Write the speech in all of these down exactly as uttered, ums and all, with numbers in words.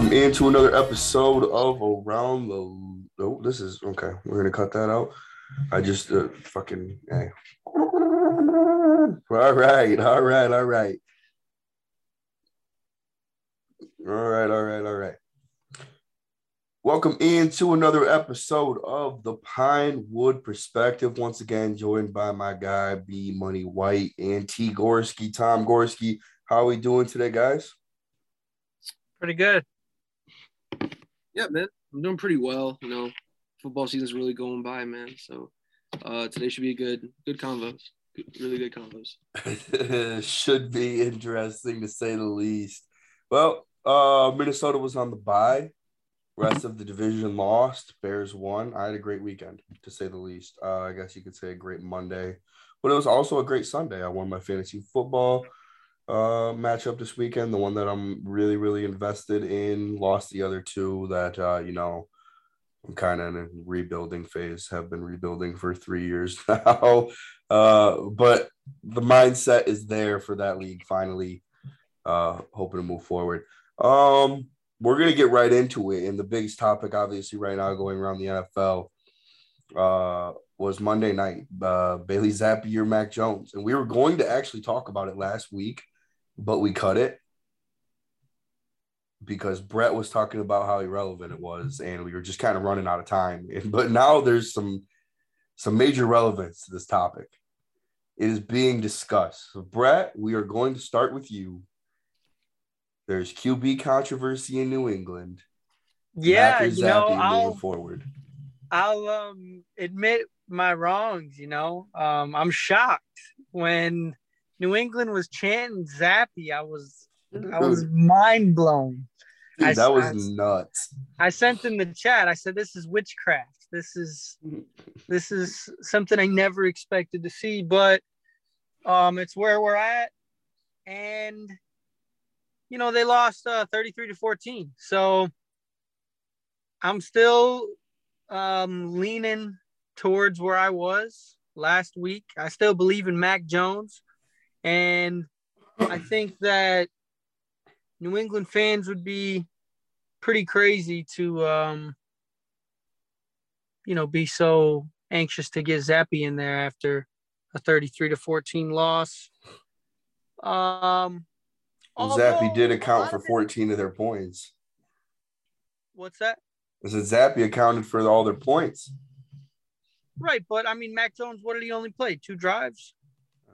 welcome into another episode of Around the. Oh, this is okay. We're gonna cut that out. I just uh, fucking. Hey. All right, all right, all right, all right, all right, all right. Welcome into another episode of the Pinewood Perspective. Once again, joined by my guy B Money White and T Gorski, Tom Gorski. How are we doing today, guys? Pretty good. Yeah, man. I'm doing pretty well. You know, football season's really going by, man. So uh, today should be a good, good convo. Really good combos. Should be interesting to say the least. Well, uh, Minnesota was on the bye. Rest of the division lost. Bears won. I had a great weekend, to say the least. Uh, I guess you could say a great Monday. But it was also a great Sunday. I won my fantasy football uh, matchup this weekend, the one that I'm really, really invested in. Lost the other two that, uh, you know, I'm kind of in a rebuilding phase, have been rebuilding for three years now. Uh, but the mindset is there for that league, finally, uh, hoping to move forward. Um, we're going to get right into it. And the biggest topic, obviously, right now going around the N F L uh, was Monday night, uh, Bailey Zappe or Mac Jones. And we were going to actually talk about it last week, but we cut it. Because Brett was talking about how irrelevant it was, and we were just kind of running out of time. But now there's some some major relevance to this topic. It is being discussed. So, Brett, we are going to start with you. There's Q B controversy in New England. Yeah, you know, I'll, forward. I'll um, admit my wrongs, you know. Um, I'm shocked. When New England was chanting Zappe, I was – I was mind blown. Dude, I, that was I, nuts. I sent in the chat. I said, "This is witchcraft. This is this is something I never expected to see." But um, it's where we're at, and you know they lost uh, thirty-three to fourteen. So I'm still um, leaning towards where I was last week. I still believe in Mac Jones, and I think that New England fans would be pretty crazy to, um, you know, be so anxious to get Zappe in there after a thirty-three to fourteen loss. Um, well, Zappe did account for fourteen of their points. What's that? I said Zappe accounted for all their points. Right, but, I mean, Mac Jones, what did he only play? Two drives?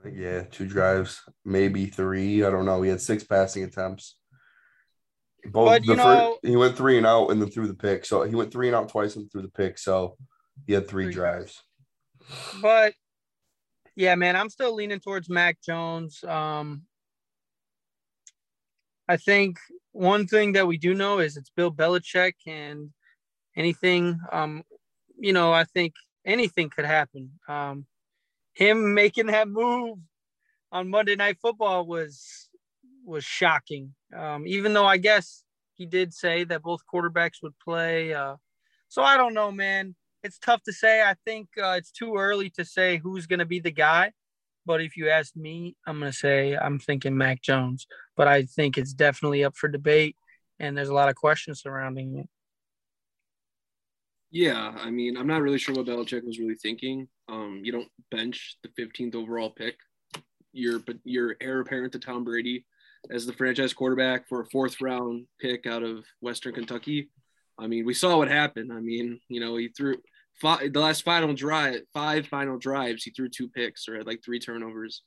Yeah, two drives, maybe three. I don't know. He had six passing attempts. Both but, you the know, first, he went three and out and then threw the pick. So he went three and out twice and threw the pick. So he had three, three drives. But yeah, man, I'm still leaning towards Mac Jones. Um, I think one thing that we do know is it's Bill Belichick, and anything, um, you know, I think anything could happen. Um, him making that move on Monday Night Football was was shocking. Um, even though I guess he did say that both quarterbacks would play. Uh, so I don't know, man. It's tough to say. I think uh, it's too early to say who's going to be the guy. But if you ask me, I'm going to say I'm thinking Mac Jones. But I think it's definitely up for debate, and there's a lot of questions surrounding it. Yeah, I mean, I'm not really sure what Belichick was really thinking. Um, you don't bench the fifteenth overall pick. You're, but you're heir apparent to Tom Brady as the franchise quarterback for a fourth round pick out of Western Kentucky. I mean, we saw what happened. I mean, you know, he threw five, the last final drive, five final drives. He threw two picks or had like three turnovers.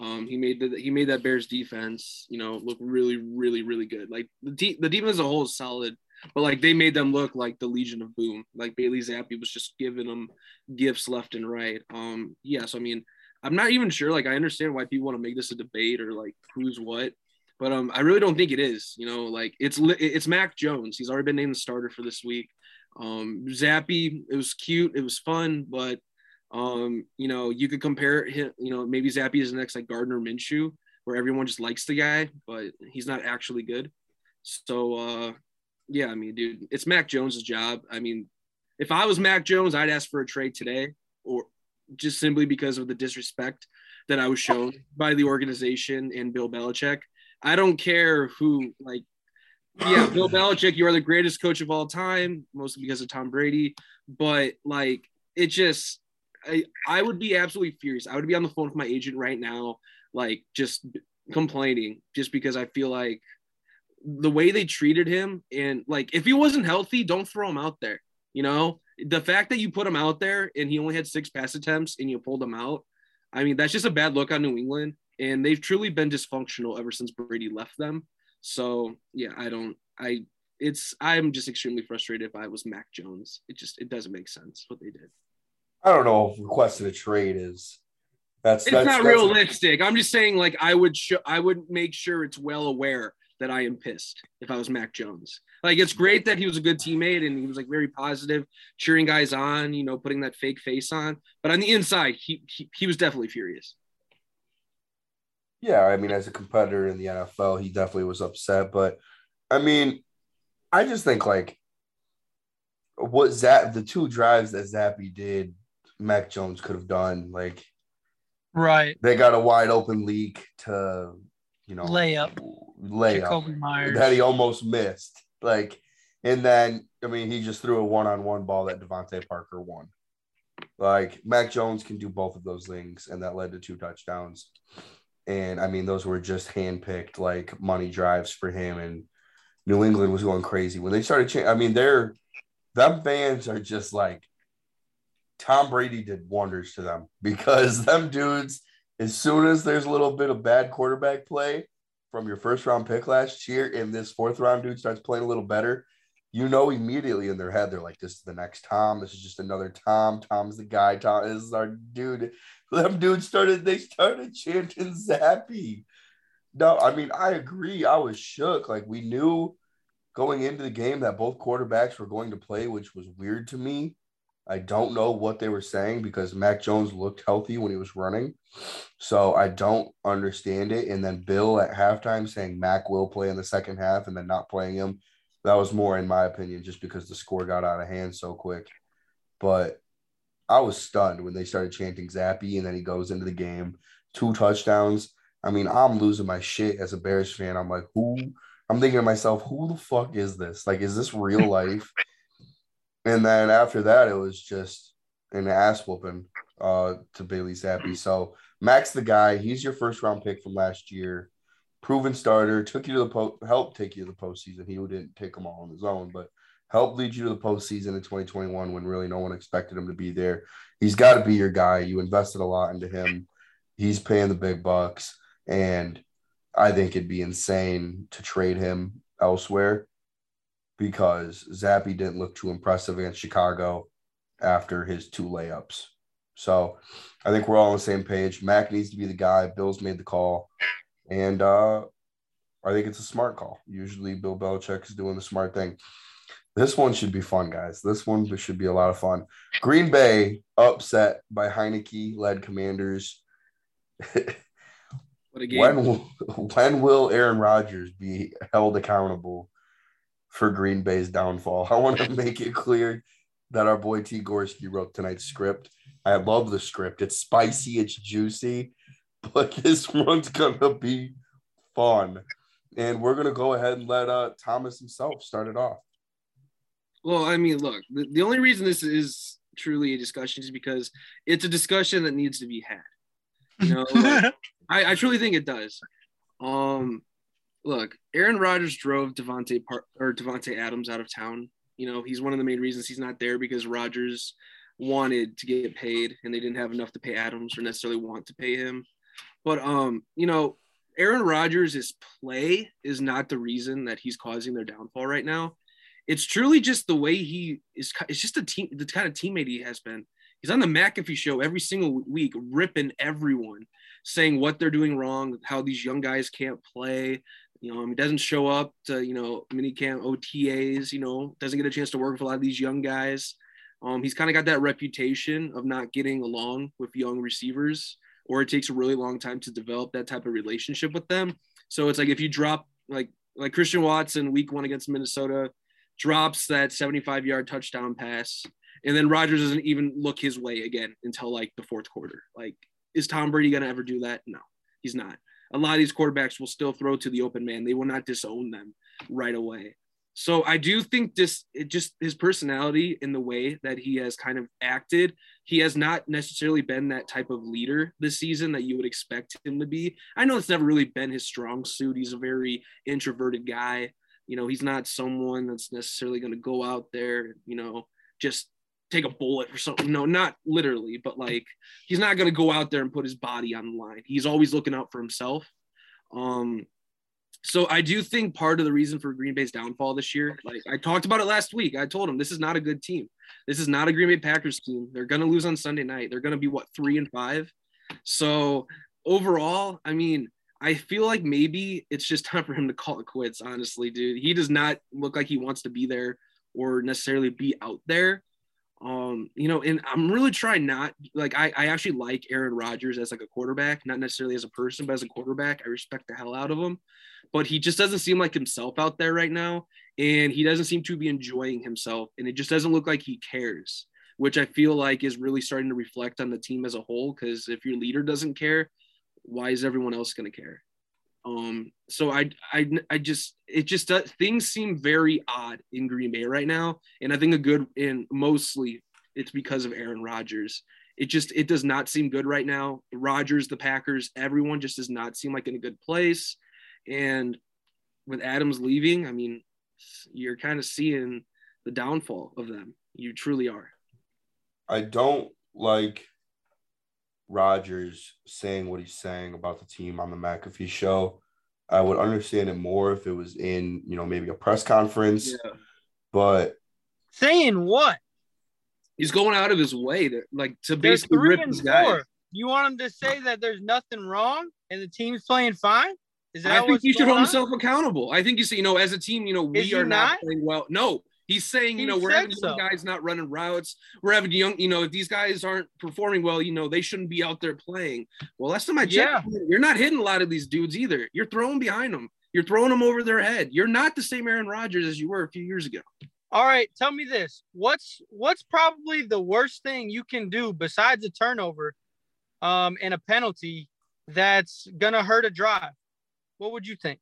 Um, he made the, he made that Bears defense, you know, look really, really, really good. Like the de- the defense as a whole is solid, but like they made them look like the Legion of Boom. Like Bailey Zappe was just giving them gifts left and right. Um, yeah. So, I mean, I'm not even sure, like I understand why people want to make this a debate or like who's what. But um, I really don't think it is, you know, like it's it's Mac Jones. He's already been named the starter for this week. Um, Zappe, it was cute. It was fun. But, um, you know, you could compare him, you know, maybe Zappe is the next like Gardner Minshew where everyone just likes the guy, but he's not actually good. So, uh, yeah, I mean, dude, it's Mac Jones' job. I mean, if I was Mac Jones, I'd ask for a trade today, or just simply because of the disrespect that I was shown by the organization and Bill Belichick. I don't care who, like, yeah, Bill Belichick, you are the greatest coach of all time, mostly because of Tom Brady. But, like, it just I, – I would be absolutely furious. I would be on the phone with my agent right now, like, just complaining, just because I feel like the way they treated him, and, like, if he wasn't healthy, don't throw him out there, you know? The fact that you put him out there and he only had six pass attempts and you pulled him out, I mean, that's just a bad look on New England. And they've truly been dysfunctional ever since Brady left them. So, yeah, I don't – I it's I'm just extremely frustrated if I was Mac Jones. It just – it doesn't make sense what they did. I don't know if requesting a trade is – that's – It's that's, not that's, realistic. I'm just saying, like, I would sh- I would make sure it's well aware that I am pissed if I was Mac Jones. Like, it's great that he was a good teammate and he was, like, very positive, cheering guys on, you know, putting that fake face on. But on the inside, he he, he was definitely furious. Yeah, I mean, as a competitor in the N F L, he definitely was upset. But, I mean, I just think, like, what Zapp, the two drives that Zappe did, Mac Jones could have done. Like, right. They got a wide open leak to, you know, layup. Layup that he almost missed. Like, and then, I mean, he just threw a one-on-one ball that Devontae Parker won. Like, Mac Jones can do both of those things, and that led to two touchdowns. And, I mean, those were just handpicked, like, money drives for him. And New England was going crazy. When they started changing, I mean, they're – them fans are just like – Tom Brady did wonders to them, because them dudes, as soon as there's a little bit of bad quarterback play from your first-round pick last year and this fourth-round dude starts playing a little better, you know immediately in their head they're like, this is the next Tom. This is just another Tom. Tom's the guy. Tom, this is our dude. Them dudes started, they started chanting Zappe. No, I mean, I agree. I was shook. Like, we knew going into the game that both quarterbacks were going to play, which was weird to me. I don't know what they were saying, because Mac Jones looked healthy when he was running. So I don't understand it. And then Bill at halftime saying Mac will play in the second half and then not playing him. That was more, in my opinion, just because the score got out of hand so quick. But I was stunned when they started chanting Zappe, and then he goes into the game. Two touchdowns. I mean, I'm losing my shit as a Bears fan. I'm like, who? I'm thinking to myself, who the fuck is this? Like, is this real life? And then after that, it was just an ass whooping uh, to Bailey Zappe. So, Mac's the guy. He's your first-round pick from last year. Proven starter, took you to the po- help take you to the postseason. He didn't take them all on his own, but helped lead you to the postseason in twenty twenty-one when really no one expected him to be there. He's got to be your guy. You invested a lot into him. He's paying the big bucks, and I think it'd be insane to trade him elsewhere, because Zappe didn't look too impressive against Chicago after his two layups. So I think we're all on the same page. Mac needs to be the guy. Bill's made the call. And uh, I think it's a smart call. Usually Bill Belichick is doing the smart thing. This one should be fun, guys. This one should be a lot of fun. Green Bay upset by Heineke-led Commanders. What a game. When will, when will Aaron Rodgers be held accountable for Green Bay's downfall? I want to make it clear that our boy T. Gorski wrote tonight's script. I love the script. It's spicy. It's juicy. But this one's going to be fun. And we're going to go ahead and let uh, Thomas himself start it off. Well, I mean, look, the, the only reason this is truly a discussion is because it's a discussion that needs to be had. You know, like, I, I truly think it does. Um, look, Aaron Rodgers drove Davante Par- or Davante Adams out of town. You know, he's one of the main reasons he's not there, because Rodgers wanted to get paid and they didn't have enough to pay Adams or necessarily want to pay him. But, um, you know, Aaron Rodgers' play is not the reason that he's causing their downfall right now. It's truly just the way he is. It's just the team, the kind of teammate he has been. He's on the McAfee show every single week, ripping everyone, saying what they're doing wrong, how these young guys can't play. You know, he doesn't show up to, you know, minicamp O T As, you know, doesn't get a chance to work with a lot of these young guys. Um, he's kind of got that reputation of not getting along with young receivers, or it takes a really long time to develop that type of relationship with them. So it's like, if you drop like, like Christian Watson week one against Minnesota drops that seventy-five yard touchdown pass, and then Rodgers doesn't even look his way again until like the fourth quarter. Like, is Tom Brady going to ever do that? No, he's not. A lot of these quarterbacks will still throw to the open man. They will not disown them. right away. So I do think this, it just his personality and the way that he has kind of acted, he has not necessarily been that type of leader this season that you would expect him to be. I know it's never really been his strong suit. He's a very introverted guy. You know, he's not someone that's necessarily going to go out there, you know, just take a bullet or something. No, not literally, but like he's not going to go out there and put his body on the line. He's always looking out for himself. Um, So I do think part of the reason for Green Bay's downfall this year, like I talked about it last week, I told him this is not a good team. This is not a Green Bay Packers team. They're going to lose on Sunday night. They're going to be, what, three and five? So overall, I mean, I feel like maybe it's just time for him to call it quits, honestly, dude. He does not look like he wants to be there or necessarily be out there. Um, you know, and I'm really trying not like, I, I actually like Aaron Rodgers as like a quarterback, not necessarily as a person, but as a quarterback, I respect the hell out of him, but he just doesn't seem like himself out there right now. And he doesn't seem to be enjoying himself, and it just doesn't look like he cares, which I feel like is really starting to reflect on the team as a whole. Cause if your leader doesn't care, why is everyone else going to care? Um, so I, I, I just, it just, uh, things seem very odd in Green Bay right now. And I think a good, and mostly it's because of Aaron Rodgers. It just, it does not seem good right now. Rodgers, the Packers, everyone just does not seem like in a good place. And with Adams leaving, I mean, you're kind of seeing the downfall of them. You truly are. I don't like Rodgers saying what he's saying about the team on the McAfee show. I would understand it more if it was in, you know, maybe a press conference. Yeah. But saying what? He's going out of his way to like to they're basically rip these guys. You want him to say that there's nothing wrong and the team's playing fine? Is that I think he should hold on? himself accountable. I think you see, you know, as a team, you know, we Is are not? not playing well. No. He's saying, you know, we're having young guys not running routes. We're having young, you know, if these guys aren't performing well, you know, they shouldn't be out there playing. Well, last time I checked, yeah. You're not hitting a lot of these dudes either. You're throwing behind them. You're throwing them over their head. You're not the same Aaron Rodgers as you were a few years ago. All right, tell me this. What's what's probably the worst thing you can do besides a turnover um, and a penalty that's going to hurt a drive? What would you think?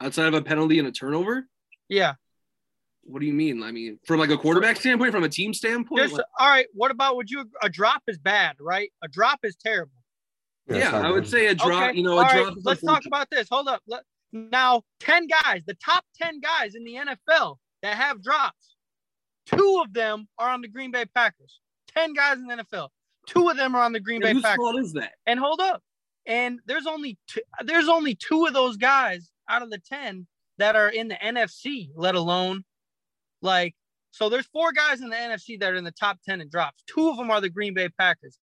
Outside of a penalty and a turnover? Yeah. What do you mean? I mean, from like a quarterback standpoint, from a team standpoint? Just, like, all right, what about would you – a drop is bad, right? A drop is terrible. Yeah, yeah I would say a drop, okay. you know, all a drop right, is let's talk about this. Hold up. Let, now, ten guys, the top ten guys in the N F L that have drops, two of them are on the Green Bay Packers. ten guys in the N F L. Two of them are on the Green and Bay whose Packers. Whose fault is that? And hold up. And there's only two, there's only two of those guys out of the ten that are in the N F C, let alone – Like, so there's four guys in the N F C that are in the top ten in drops. Two of them are the Green Bay Packers.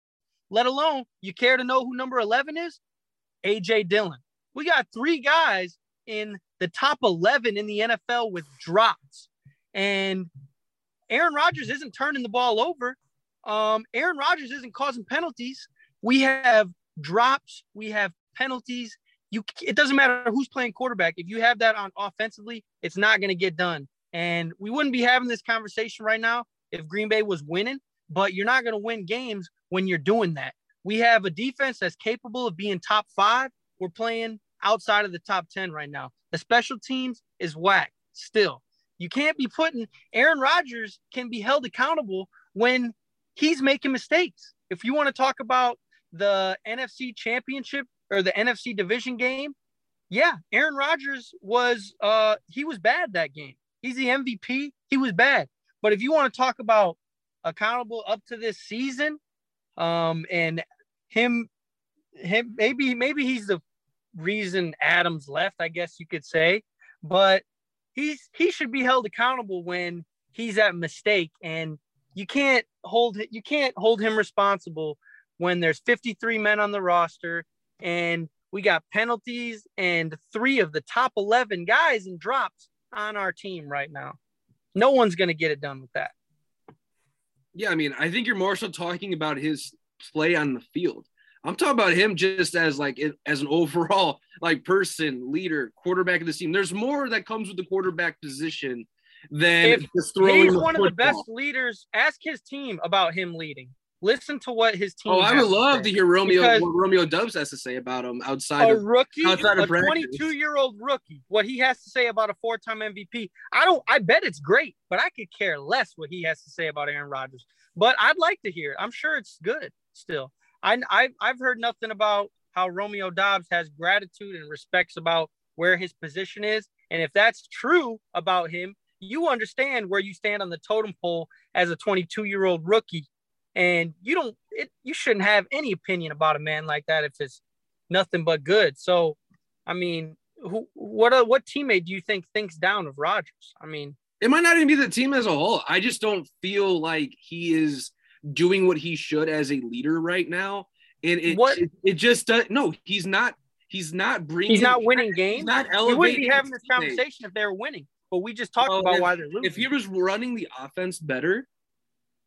Let alone, you care to know who number eleven is? A J. Dillon. We got three guys in the top eleven in the N F L with drops. And Aaron Rodgers isn't turning the ball over. Um, Aaron Rodgers isn't causing penalties. We have drops. We have penalties. You, it doesn't matter who's playing quarterback. If you have that on offensively, it's not going to get done. And we wouldn't be having this conversation right now if Green Bay was winning, but you're not going to win games when you're doing that. We have a defense that's capable of being top five. We're playing outside of the top ten right now. The special teams is whack still. You can't be putting – Aaron Rodgers can be held accountable when he's making mistakes. If you want to talk about the N F C championship or the N F C division game, yeah, Aaron Rodgers was uh, – he was bad that game. He's the M V P. He was bad. But if you want to talk about accountable up to this season, um, and him, him, maybe, maybe he's the reason Adams left, I guess you could say, but he's, he should be held accountable when he's at mistake, and you can't hold you can't hold him responsible when there's fifty-three men on the roster and we got penalties and three of the top eleven guys in drops on our team right now. No one's going to get it done with that. Yeah, I mean, I think you're more so talking about his play on the field. I'm talking about him just as like as an overall like person, leader, quarterback of the team. There's more that comes with the quarterback position than if just throwing. He's one football. of the best leaders. Ask his team about him leading. Listen to what his team. Oh, I would love to, to hear Romeo what Romeo Doubs has to say about him outside a of rookie, outside a of twenty-two-year-old rookie. What he has to say about a four-time M V P, I don't. I bet it's great, but I could care less what he has to say about Aaron Rodgers. But I'd like to hear it. I'm sure it's good still. I, I I've heard nothing about how Romeo Doubs has gratitude and respects about where his position is, and if that's true about him, you understand where you stand on the totem pole as a twenty-two-year-old rookie. And you don't, it, you shouldn't have any opinion about a man like that if it's nothing but good. So, I mean, who, what, what teammate do you think thinks down of Rodgers? I mean, it might not even be the team as a whole. I just don't feel like he is doing what he should as a leader right now. And it, what? it, it just doesn't. No, he's not. He's not bringing. He's not winning games. He's not elevating. We wouldn't be having this conversation if they were winning. But we just talked well, about if, why they're losing. If he was running the offense better.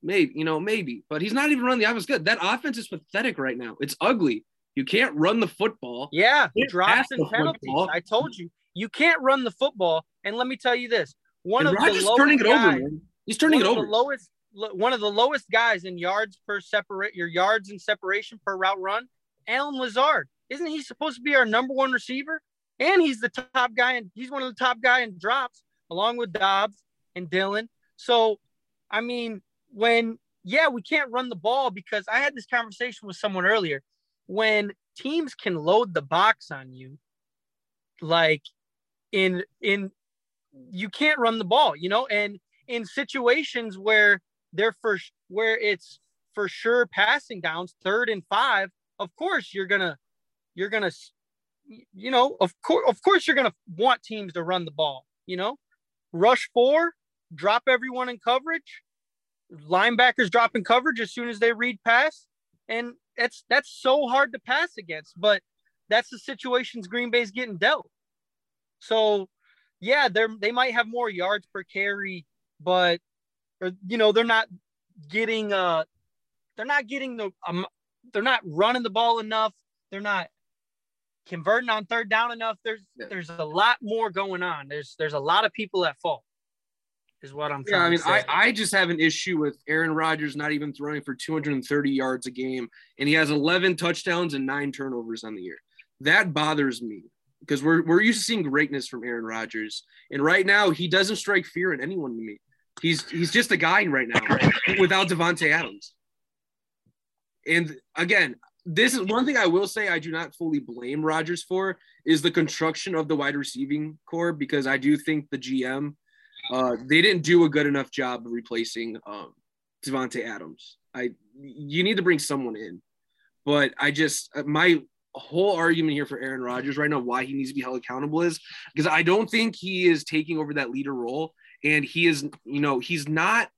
Maybe, you know, maybe, but he's not even running the offense good. That offense is pathetic right now. It's ugly. You can't run the football. Yeah, drops and penalties. Football. I told you, you can't run the football. And let me tell you this: one and of Rodgers the lowest turning it guys, over, man. He's turning it over. The lowest, one of the lowest guys in yards per separate, your yards in separation per route run. Allen Lazard, isn't he supposed to be our number one receiver? And he's the top guy, and he's one of the top guy in drops, along with Dobbs and Dillon. So, I mean. When, yeah, we can't run the ball because I had this conversation with someone earlier. When teams can load the box on you, like in, in you can't run the ball, you know, and in situations where they're for, where it's for sure passing downs, third and five, of course you're going to, you're going to, you know, of course, of course you're going to want teams to run the ball, you know, rush four, drop everyone in coverage. Linebackers dropping coverage as soon as they read pass, and that's that's so hard to pass against, but that's the situations Green Bay's getting dealt. So yeah, they're they might have more yards per carry, but or you know, they're not getting uh they're not getting the um, they're not running the ball enough, they're not converting on third down enough. There's there's a lot more going on. There's there's a lot of people at fault. Is what I'm trying yeah, I mean, to say. I, I just have an issue with Aaron Rodgers not even throwing for two hundred thirty yards a game, and he has eleven touchdowns and nine turnovers on the year. That bothers me because we're we're used to seeing greatness from Aaron Rodgers, and right now he doesn't strike fear in anyone to me. He's he's just a guy right now right, without Davante Adams. And again, this is one thing I will say I do not fully blame Rodgers for is the construction of the wide receiving core, because I do think the G M – Uh, they didn't do a good enough job of replacing um, Davante Adams. I you need to bring someone in, but I just my whole argument here for Aaron Rodgers right now, why he needs to be held accountable, is because I don't think he is taking over that leader role, and he is you know he's not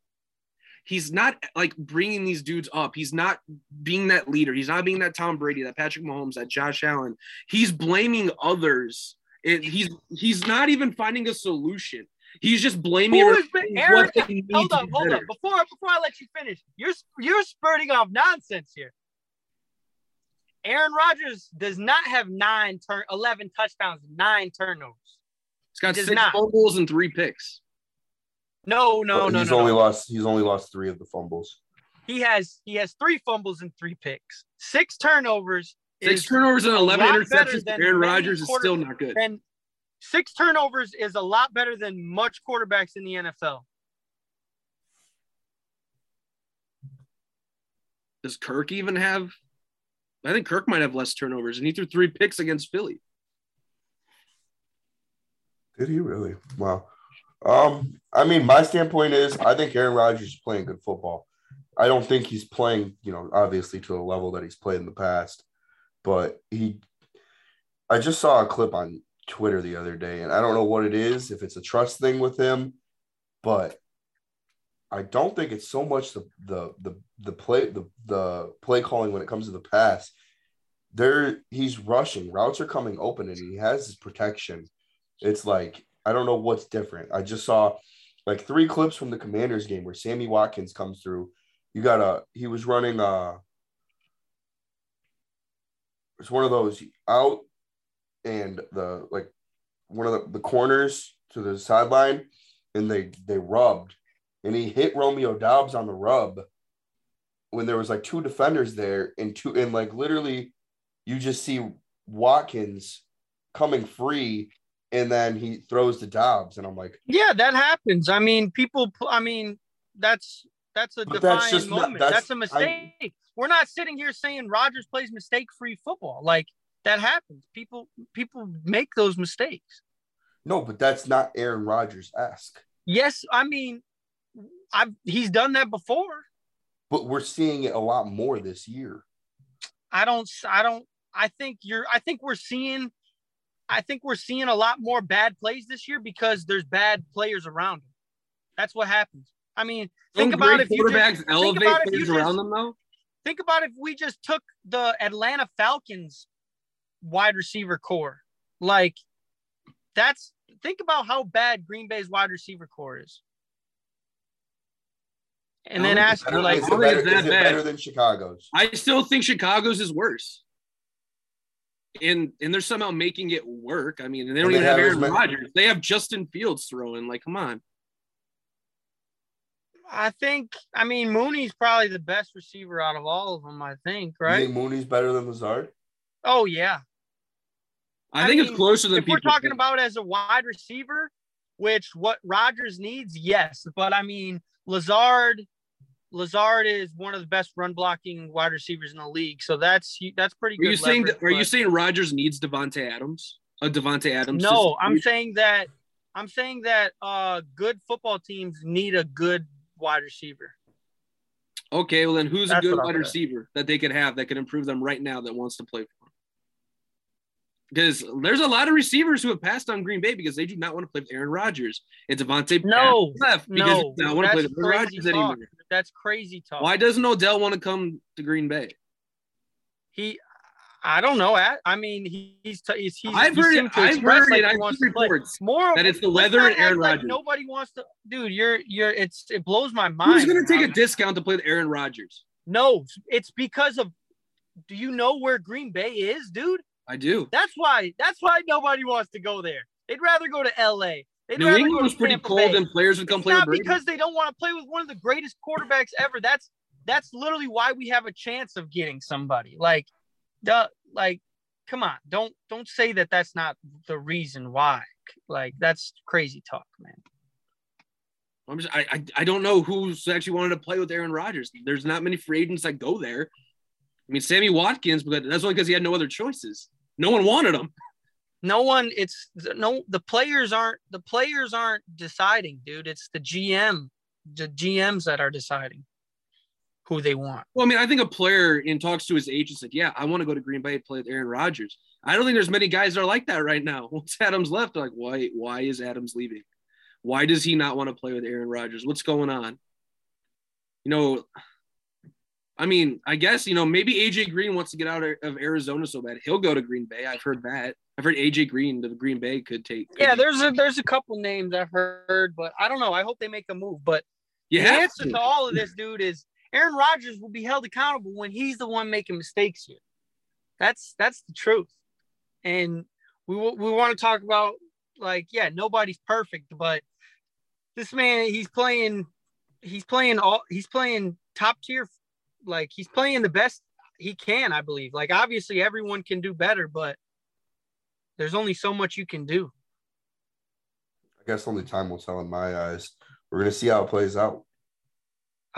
he's not like bringing these dudes up. He's not being that leader. He's not being that Tom Brady, that Patrick Mahomes, that Josh Allen. He's blaming others. It, he's he's not even finding a solution. He's just blaming Who has been, Aaron, Hold up, hold up. Before before I let you finish, you're you're spurting off nonsense here. Aaron Rodgers does not have nine turn eleven touchdowns, nine turnovers. He's got he six not. fumbles and three picks. No, no, but no. He's no, only no. lost he's only lost three of the fumbles. He has he has three fumbles and three picks. Six turnovers. Six turnovers and eleven interceptions. Aaron Rodgers is still not good. Than, Six turnovers is a lot better than much quarterbacks in the N F L. Does Kirk even have – I think Kirk might have less turnovers, and he threw three picks against Philly. Did he really? Wow. Um, I mean, my standpoint is I think Aaron Rodgers is playing good football. I don't think he's playing, you know, obviously to the level that he's played in the past, but he – I just saw a clip on – Twitter the other day, and I don't know what it is, if it's a trust thing with him, but I don't think it's so much the the the the play the the play calling when it comes to the pass. There, he's rushing, routes are coming open, and he has his protection. It's like I don't know what's different. I just saw like three clips from the Commanders game where Sammy Watkins comes through. You got a he was running uh it's one of those out. And the like one of the, the corners to the sideline, and they they rubbed, and he hit Romeo Doubs on the rub, when there was like two defenders there and two, and like literally you just see Watkins coming free and then he throws to Doubs. And I'm like, yeah, that happens. I mean, people, I mean, that's, that's a defining moment. That's, that's a mistake. I, We're not sitting here saying Rodgers plays mistake-free football. Like, that happens. People people make those mistakes. No, but that's not Aaron Rodgers-esque. Yes, I mean, I've, he's done that before. But we're seeing it a lot more this year. I don't I don't I think you're I think we're seeing I think we're seeing a lot more bad plays this year because there's bad players around him. That's what happens. I mean, think about if quarterbacks elevate players around them though. Think about if we just took the Atlanta Falcons wide receiver core. Like, that's – think about how bad Green Bay's wide receiver core is. And then ask – like, is it better, is it better than Chicago's? I still think Chicago's is worse. And and they're somehow making it work. I mean, they don't even have Aaron Rodgers. They have Justin Fields throwing. Like, come on. I think, I mean, Mooney's probably the best receiver out of all of them, I think, right? You think Mooney's better than Lazard? Oh, yeah. I, I think mean, it's closer than if people. If we're talking think. about as a wide receiver, which what Rodgers needs, yes. But, I mean, Lazard Lazard is one of the best run-blocking wide receivers in the league. So that's that's pretty are good. You saying that, are you saying Rodgers needs Davante Adams? Uh, Davante Adams? No, I'm huge. saying that I'm saying that uh, good football teams need a good wide receiver. Okay, well then who's That's a good wide receiver that they could have that could improve them right now that wants to play for them? Because there's a lot of receivers who have passed on Green Bay because they do not want to play with Aaron Rodgers. It's Devontae no, left because no, not want to play with Aaron Rodgers talk. anymore. That's crazy talk. Why doesn't Odell want to come to Green Bay? He, I don't know. I, I mean, he, he's, he's, he's. I've he heard it. I've heard like it. I've heard reports More, that it's the weather and Aaron Rodgers. Like nobody wants to, dude. You're, you're. It's, it blows my mind. Who's going to take a discount to play with Aaron Rodgers? No, it's because of. Do you know where Green Bay is, dude? I do. That's why. That's why nobody wants to go there. They'd rather go to L A. They'd New England was pretty Tampa cold, Bay. and players would come it's play. Not with because they don't want to play with one of the greatest quarterbacks ever. That's that's literally why we have a chance of getting somebody like. Duh, like, come on, don't don't say that that's not the reason why. Like, that's crazy talk, man. I'm just, I, I I don't know who's actually wanted to play with Aaron Rodgers. There's not many free agents that go there. I mean, Sammy Watkins, but that's only because he had no other choices. No one wanted him. No one. It's no. The players aren't. The players aren't deciding, dude. It's the G M, the G Ms that are deciding who they want. Well, I mean, I think a player in talks to his agent said, yeah, I want to go to Green Bay and play with Aaron Rodgers. I don't think there's many guys that are like that right now. Once Adams left, they're like, why, why is Adams leaving? Why does he not want to play with Aaron Rodgers? What's going on? You know, I mean, I guess, you know, maybe A J. Green wants to get out of Arizona so bad. He'll go to Green Bay. I've heard that. I've heard A J. Green to the Green Bay could take. Could yeah, there's a, there's a couple names I've heard, but I don't know. I hope they make a move. But the answer to. to all of this, dude, is Aaron Rodgers will be held accountable when he's the one making mistakes here. That's that's the truth. And we we want to talk about, like, yeah, nobody's perfect, but this man, he's playing he's playing all he's playing top tier, like he's playing the best he can, I believe. Like, obviously everyone can do better, but there's only so much you can do. I guess only time will tell in my eyes. We're going to see how it plays out.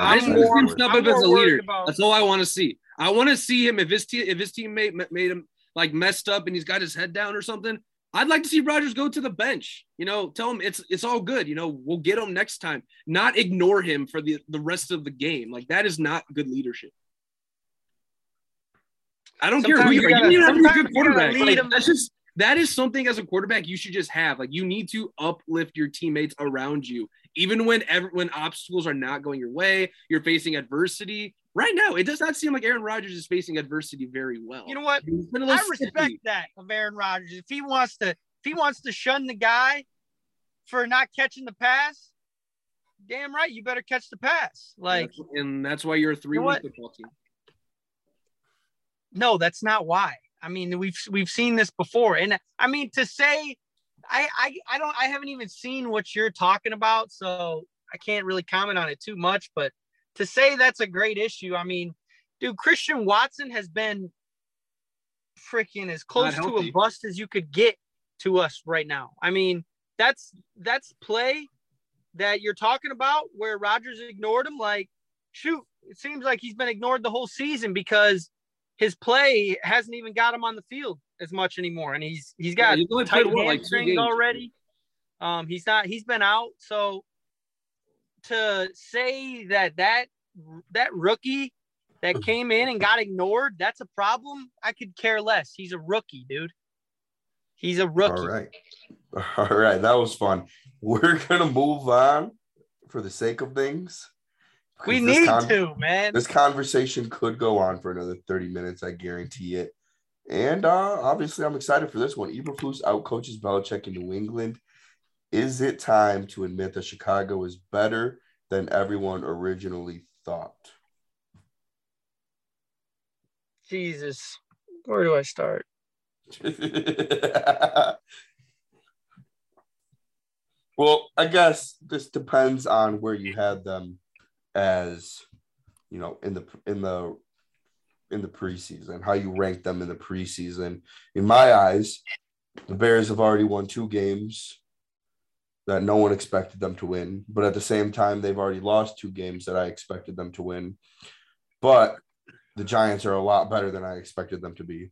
I'm more, I'm up as a leader. About... That's all I want to see. I want to see him if his te- if his teammate made him like messed up and he's got his head down or something. I'd like to see Rodgers go to the bench. You know, tell him it's it's all good. You know, we'll get him next time. Not ignore him for the, the rest of the game. Like, that is not good leadership. I don't sometimes care who you, you gotta, are. You need to be a good quarterback. Like, that's just that is something as a quarterback you should just have. Like, you need to uplift your teammates around you. Even when ever, when obstacles are not going your way, you're facing adversity. Right now, it does not seem like Aaron Rodgers is facing adversity very well. You know what? I respect sticky. that of Aaron Rodgers. If he wants to, if he wants to shun the guy for not catching the pass, damn right, you better catch the pass. Like, yeah, and that's why you're a three-win you know football team. No, that's not why. I mean, we've we've seen this before, and I mean to say. I, I I don't I haven't even seen what you're talking about, so I can't really comment on it too much. But to say that's a great issue, I mean, dude, Christian Watson has been freaking as close to a bust as you could get to us right now. I mean, that's that's play that you're talking about where Rodgers ignored him. Like, shoot, it seems like he's been ignored the whole season because his play hasn't even got him on the field as much anymore. And he's he's got yeah, he's only tight played, like, two games already. Um, he's not he's been out. So to say that that that rookie that came in and got ignored, that's a problem. I could care less. He's a rookie, dude. He's a rookie. All right. All right. That was fun. We're going to move on for the sake of things. We need con- to, man. This conversation could go on for another thirty minutes. I guarantee it. And uh, obviously, I'm excited for this one. Eberflus outcoaches Belichick in New England. Is it time to admit that Chicago is better than everyone originally thought? Jesus, where do I start? Well, I guess this depends on where you had them as, you know, in the in the in the preseason, how you rank them in the preseason. In my eyes, the Bears have already won two games that no one expected them to win, but at the same time, they've already lost two games that I expected them to win. But the Giants are a lot better than I expected them to be.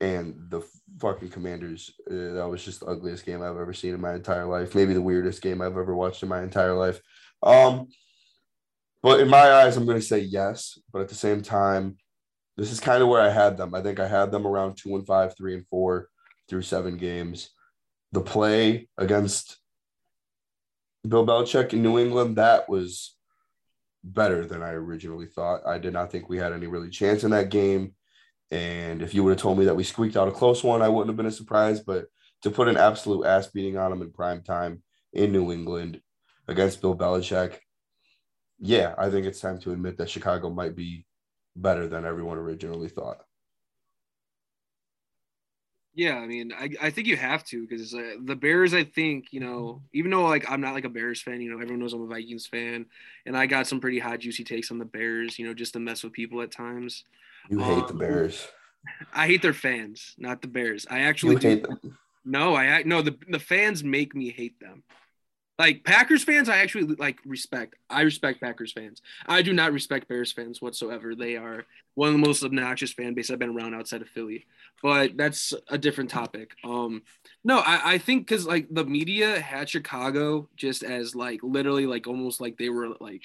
And the fucking Commanders, uh, that was just the ugliest game I've ever seen in my entire life. Maybe the weirdest game I've ever watched in my entire life. Um, but in my eyes, I'm going to say yes. But at the same time, this is kind of where I had them. I think I had them around two and five, three and four through seven games. The play against Bill Belichick in New England, that was better than I originally thought. I did not think we had any really chance in that game. And if you would have told me that we squeaked out a close one, I wouldn't have been a surprise. But to put an absolute ass beating on them in prime time in New England against Bill Belichick, yeah, I think it's time to admit that Chicago might be better than everyone originally thought. Yeah, I mean, I, I think you have to, because uh, the Bears, I think, you know, even though, like, I'm not, like, a Bears fan, you know, everyone knows I'm a Vikings fan, and I got some pretty hot, juicy takes on the Bears, you know, just to mess with people at times. You hate um, the Bears. I hate their fans, not the Bears. I actually you do. Hate them. No, I no the the fans make me hate them. Like, Packers fans, I actually, like, respect. I respect Packers fans. I do not respect Bears fans whatsoever. They are one of the most obnoxious fan base I've been around outside of Philly. But that's a different topic. Um, no, I, I think because, like, the media had Chicago just as, like, literally, like, almost like they were, like,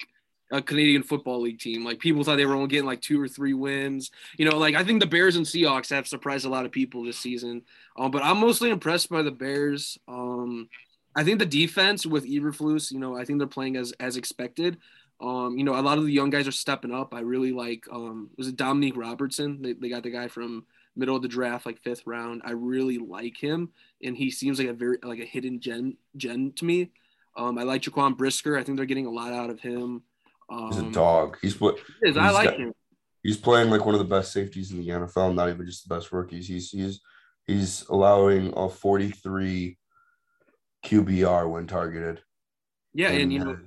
a Canadian Football League team. Like, people thought they were only getting, like, two or three wins. You know, like, I think the Bears and Seahawks have surprised a lot of people this season. Um, but I'm mostly impressed by the Bears. Um, I think the defense with Eberflus, you know, I think they're playing as as expected. Um, you know, a lot of the young guys are stepping up. I really like um, – was it Dominique Robertson? They, they got the guy from middle of the draft, like fifth round. I really like him, and he seems like a very – like a hidden gen, gen to me. Um, I like Jaquan Brisker. I think they're getting a lot out of him. Um, he's a dog. He's put. He is. He's I like got, him. He's playing like one of the best safeties in the N F L, not even just the best rookies. He's he's he's allowing a forty-three Q B R when targeted. Yeah, and, and you know.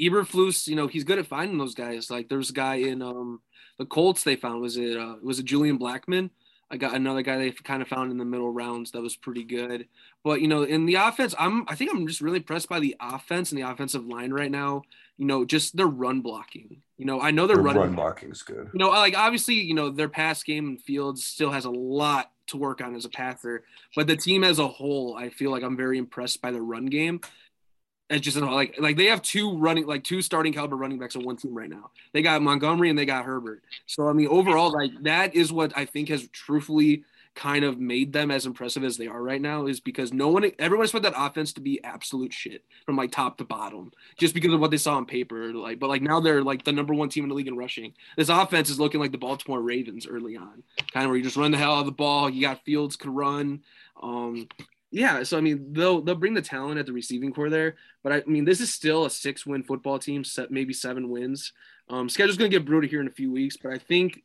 Eberflus, you know, he's good at finding those guys. Like, there's a guy in um, the Colts they found. Was it uh, was it Julian Blackmon? I got another guy they kind of found in the middle rounds that was pretty good. But, you know, in the offense, I'm I think I'm just really impressed by the offense and the offensive line right now. You know, just their run blocking. You know, I know their, their run, run blocking is good. You know, like, obviously, you know, their pass game and Fields still has a lot to work on as a passer. But the team as a whole, I feel like I'm very impressed by their run game. It's just like like they have two running like two starting caliber running backs on one team right now. They got Montgomery and they got Herbert. So I mean, overall, like, that is what I think has truthfully kind of made them as impressive as they are right now, is because no one everyone expected that offense to be absolute shit from, like, top to bottom just because of what they saw on paper. Like, but like now they're like the number one team in the league in rushing. This offense is looking like the Baltimore Ravens early on, kind of where you just run the hell out of the ball. You got Fields could run. Um, Yeah, so, I mean, they'll they'll bring the talent at the receiving core there. But, I, I mean, this is still a six-win football team, set maybe seven wins. Um, schedule's going to get brutal here in a few weeks, but I think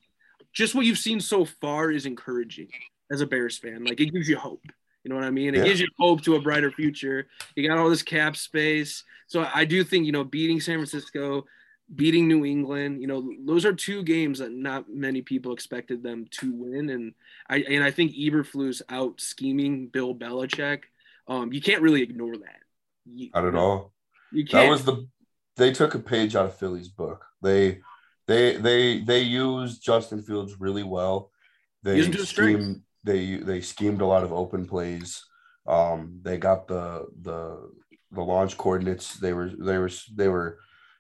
just what you've seen so far is encouraging as a Bears fan. Like, it gives you hope. You know what I mean? It yeah. gives you hope to a brighter future. You got all this cap space. So I do think, you know, beating San Francisco, beating New England, you know, those are two games that not many people expected them to win. And I and I think Eberflus out scheming Bill Belichick. Um, you can't really ignore that. You, not at all. You can't. That was the they took a page out of Philly's book. They they they they used Justin Fields really well. They schemed, they they schemed a lot of open plays. Um, they got the the the launch coordinates. They were they were they were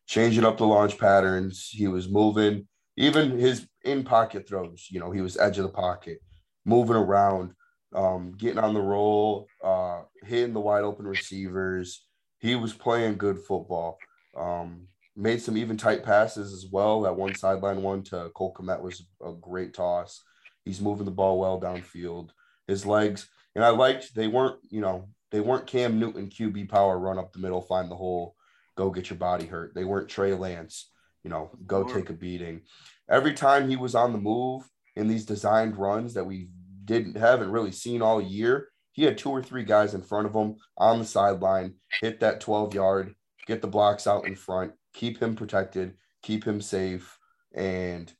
changing up the launch patterns. He was moving, even his in-pocket throws, you know, he was edge of the pocket, moving around, um, getting on the roll, uh, hitting the wide open receivers. He was playing good football. Um, made some even tight passes as well. That one sideline one to Cole Kmet was a great toss. He's moving the ball well downfield. His legs, and I liked, they weren't, you know, they weren't Cam Newton Q B power, run up the middle, find the hole, go get your body hurt. They weren't Trey Lance, you know, go take a beating. Every time he was on the move in these designed runs that we didn't haven't really seen all year, he had two or three guys in front of him on the sideline, hit that twelve-yard, get the blocks out in front, keep him protected, keep him safe, and,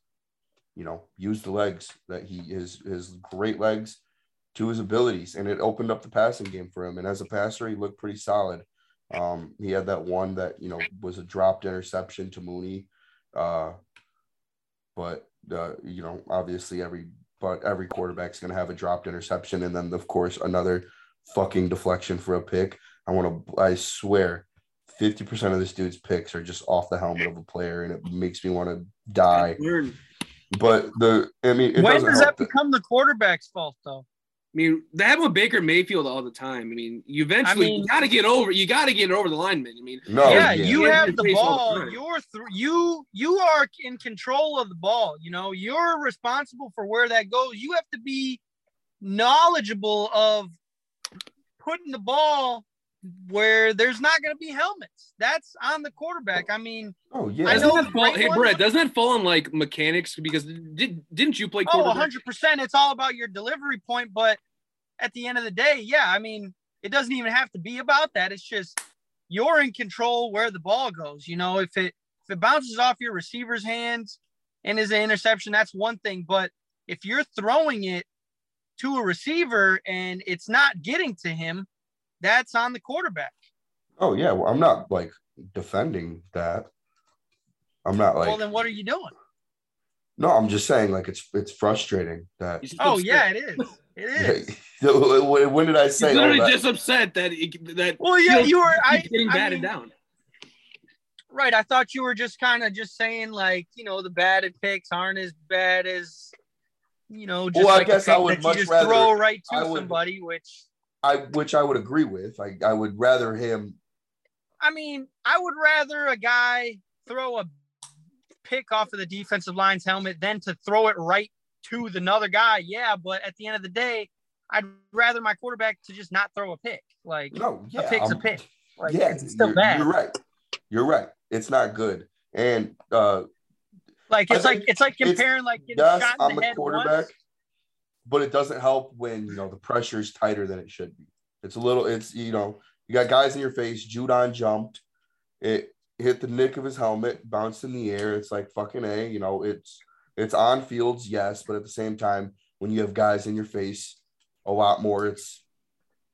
you know, use the legs that he his, his great legs to his abilities. And it opened up the passing game for him. And as a passer, he looked pretty solid. Um, he had that one that, you know, was a dropped interception to Mooney. Uh, but, uh, you know, obviously every, but every quarterback's going to have a dropped interception. And then of course, another fucking deflection for a pick. I want to, I swear fifty percent of this dude's picks are just off the helmet of a player. And it makes me want to die. But the, I mean, it when does that become that. the quarterback's fault though? I mean, that happened with Baker Mayfield all the time. I mean, you eventually I mean, you got to get over. You got to get over the lineman. I mean, no, yeah, yeah, you have the ball. The you're th- you you are in control of the ball. You know, you're responsible for where that goes. You have to be knowledgeable of putting the ball where there's not going to be helmets. That's on the quarterback. I mean, oh yeah, I know. Fall, hey Brett, doesn't that fall on like mechanics? Because did didn't you play quarterback? Oh, one hundred percent. It's all about your delivery point, but at the end of the day, yeah, I mean, it doesn't even have to be about that. It's just you're in control where the ball goes. You know, if it if it bounces off your receiver's hands and is an interception, that's one thing. But if you're throwing it to a receiver and it's not getting to him, that's on the quarterback. Oh, yeah. Well, I'm not, like, defending that. I'm not, like – Well, then what are you doing? No, I'm just saying, like, it's it's frustrating that – Oh, yeah, it is. It is. When did I say that? Literally just upset that – that. Well, yeah, you were – Getting batted down. Right. I thought you were just kind of just saying, like, you know, the batted picks aren't as bad as, you know, just well, like I guess I would much just rather, throw right to would, somebody, which – I, which I would agree with. I, I would rather him. I mean, I would rather a guy throw a pick off of the defensive line's helmet than to throw it right to the another guy. Yeah, but at the end of the day, I'd rather my quarterback to just not throw a pick. Like, no, yeah, a pick's I'm, a pick. Like, yeah, it's still you're, bad. You're right. You're right. It's not good. And uh, like it's like it's like comparing it's, like getting yes, shot in I'm the head a quarterback. Once. But it doesn't help when, you know, the pressure is tighter than it should be. It's a little, it's, you know, you got guys in your face. Judon jumped. It hit the nick of his helmet, bounced in the air. It's like fucking A, you know, it's, it's on Fields. Yes. But at the same time, when you have guys in your face a lot more, it's,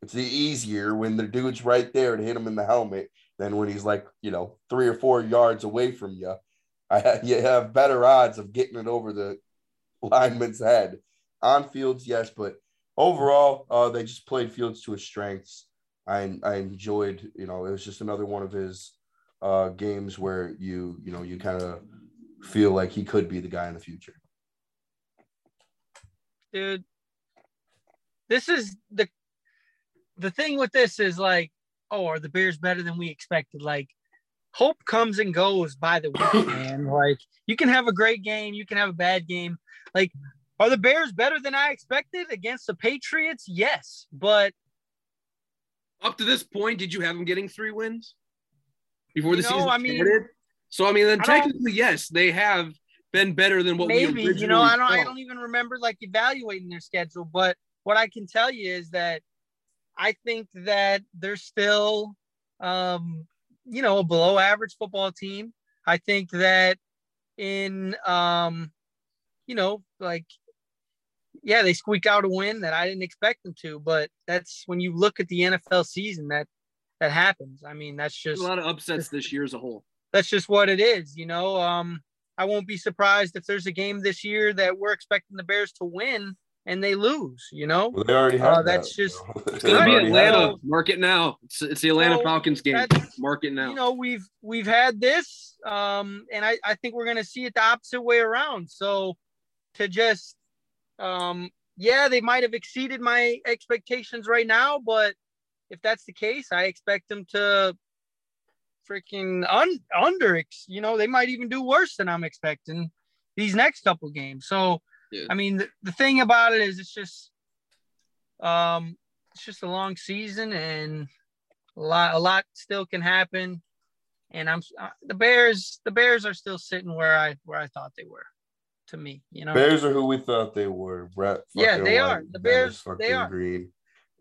it's easier when the dude's right there to hit him in the helmet than when he's like, you know, three or four yards away from you. I, you have better odds of getting it over the lineman's head. On Fields, yes, but overall, uh, they just played Fields to his strengths. I I enjoyed, you know, it was just another one of his uh, games where you, you know, you kind of feel like he could be the guy in the future. Dude, this is the the thing with this is like, oh, are the Bears better than we expected? Like, hope comes and goes by the week, man. Like, you can have a great game, you can have a bad game, like. Are the Bears better than I expected against the Patriots? Yes, but up to this point, did you have them getting three wins before the no, season I mean, started? So I mean, then I technically, yes, they have been better than what maybe, we originally. You know, I don't, I don't even remember like evaluating their schedule. But what I can tell you is that I think that they're still, um, you know, a below average football team. I think that in, um, you know, like, yeah, they squeaked out a win that I didn't expect them to, but that's when you look at the N F L season that that happens. I mean, that's just a lot of upsets this year as a whole. That's just what it is. You know, um, I won't be surprised if there's a game this year that we're expecting the Bears to win and they lose, you know, well, they already have uh, that's that. Just it's gonna be Atlanta. Mark it now. It's, it's the Atlanta so Falcons game. Mark it now. You know, we've we've had this, um, and I, I think we're gonna see it the opposite way around. So to just, um, yeah, they might have exceeded my expectations right now, but if that's the case, I expect them to freaking un- under. You know, they might even do worse than I'm expecting these next couple games. So. Yeah. I mean, the, the thing about it is it's just um, it's just a long season and a lot a lot still can happen. And I'm uh, the Bears the Bears are still sitting where I where I thought they were, to me. You know, Bears are who we thought they were. Brett, yeah, they White, are. The Bears, they are. Green.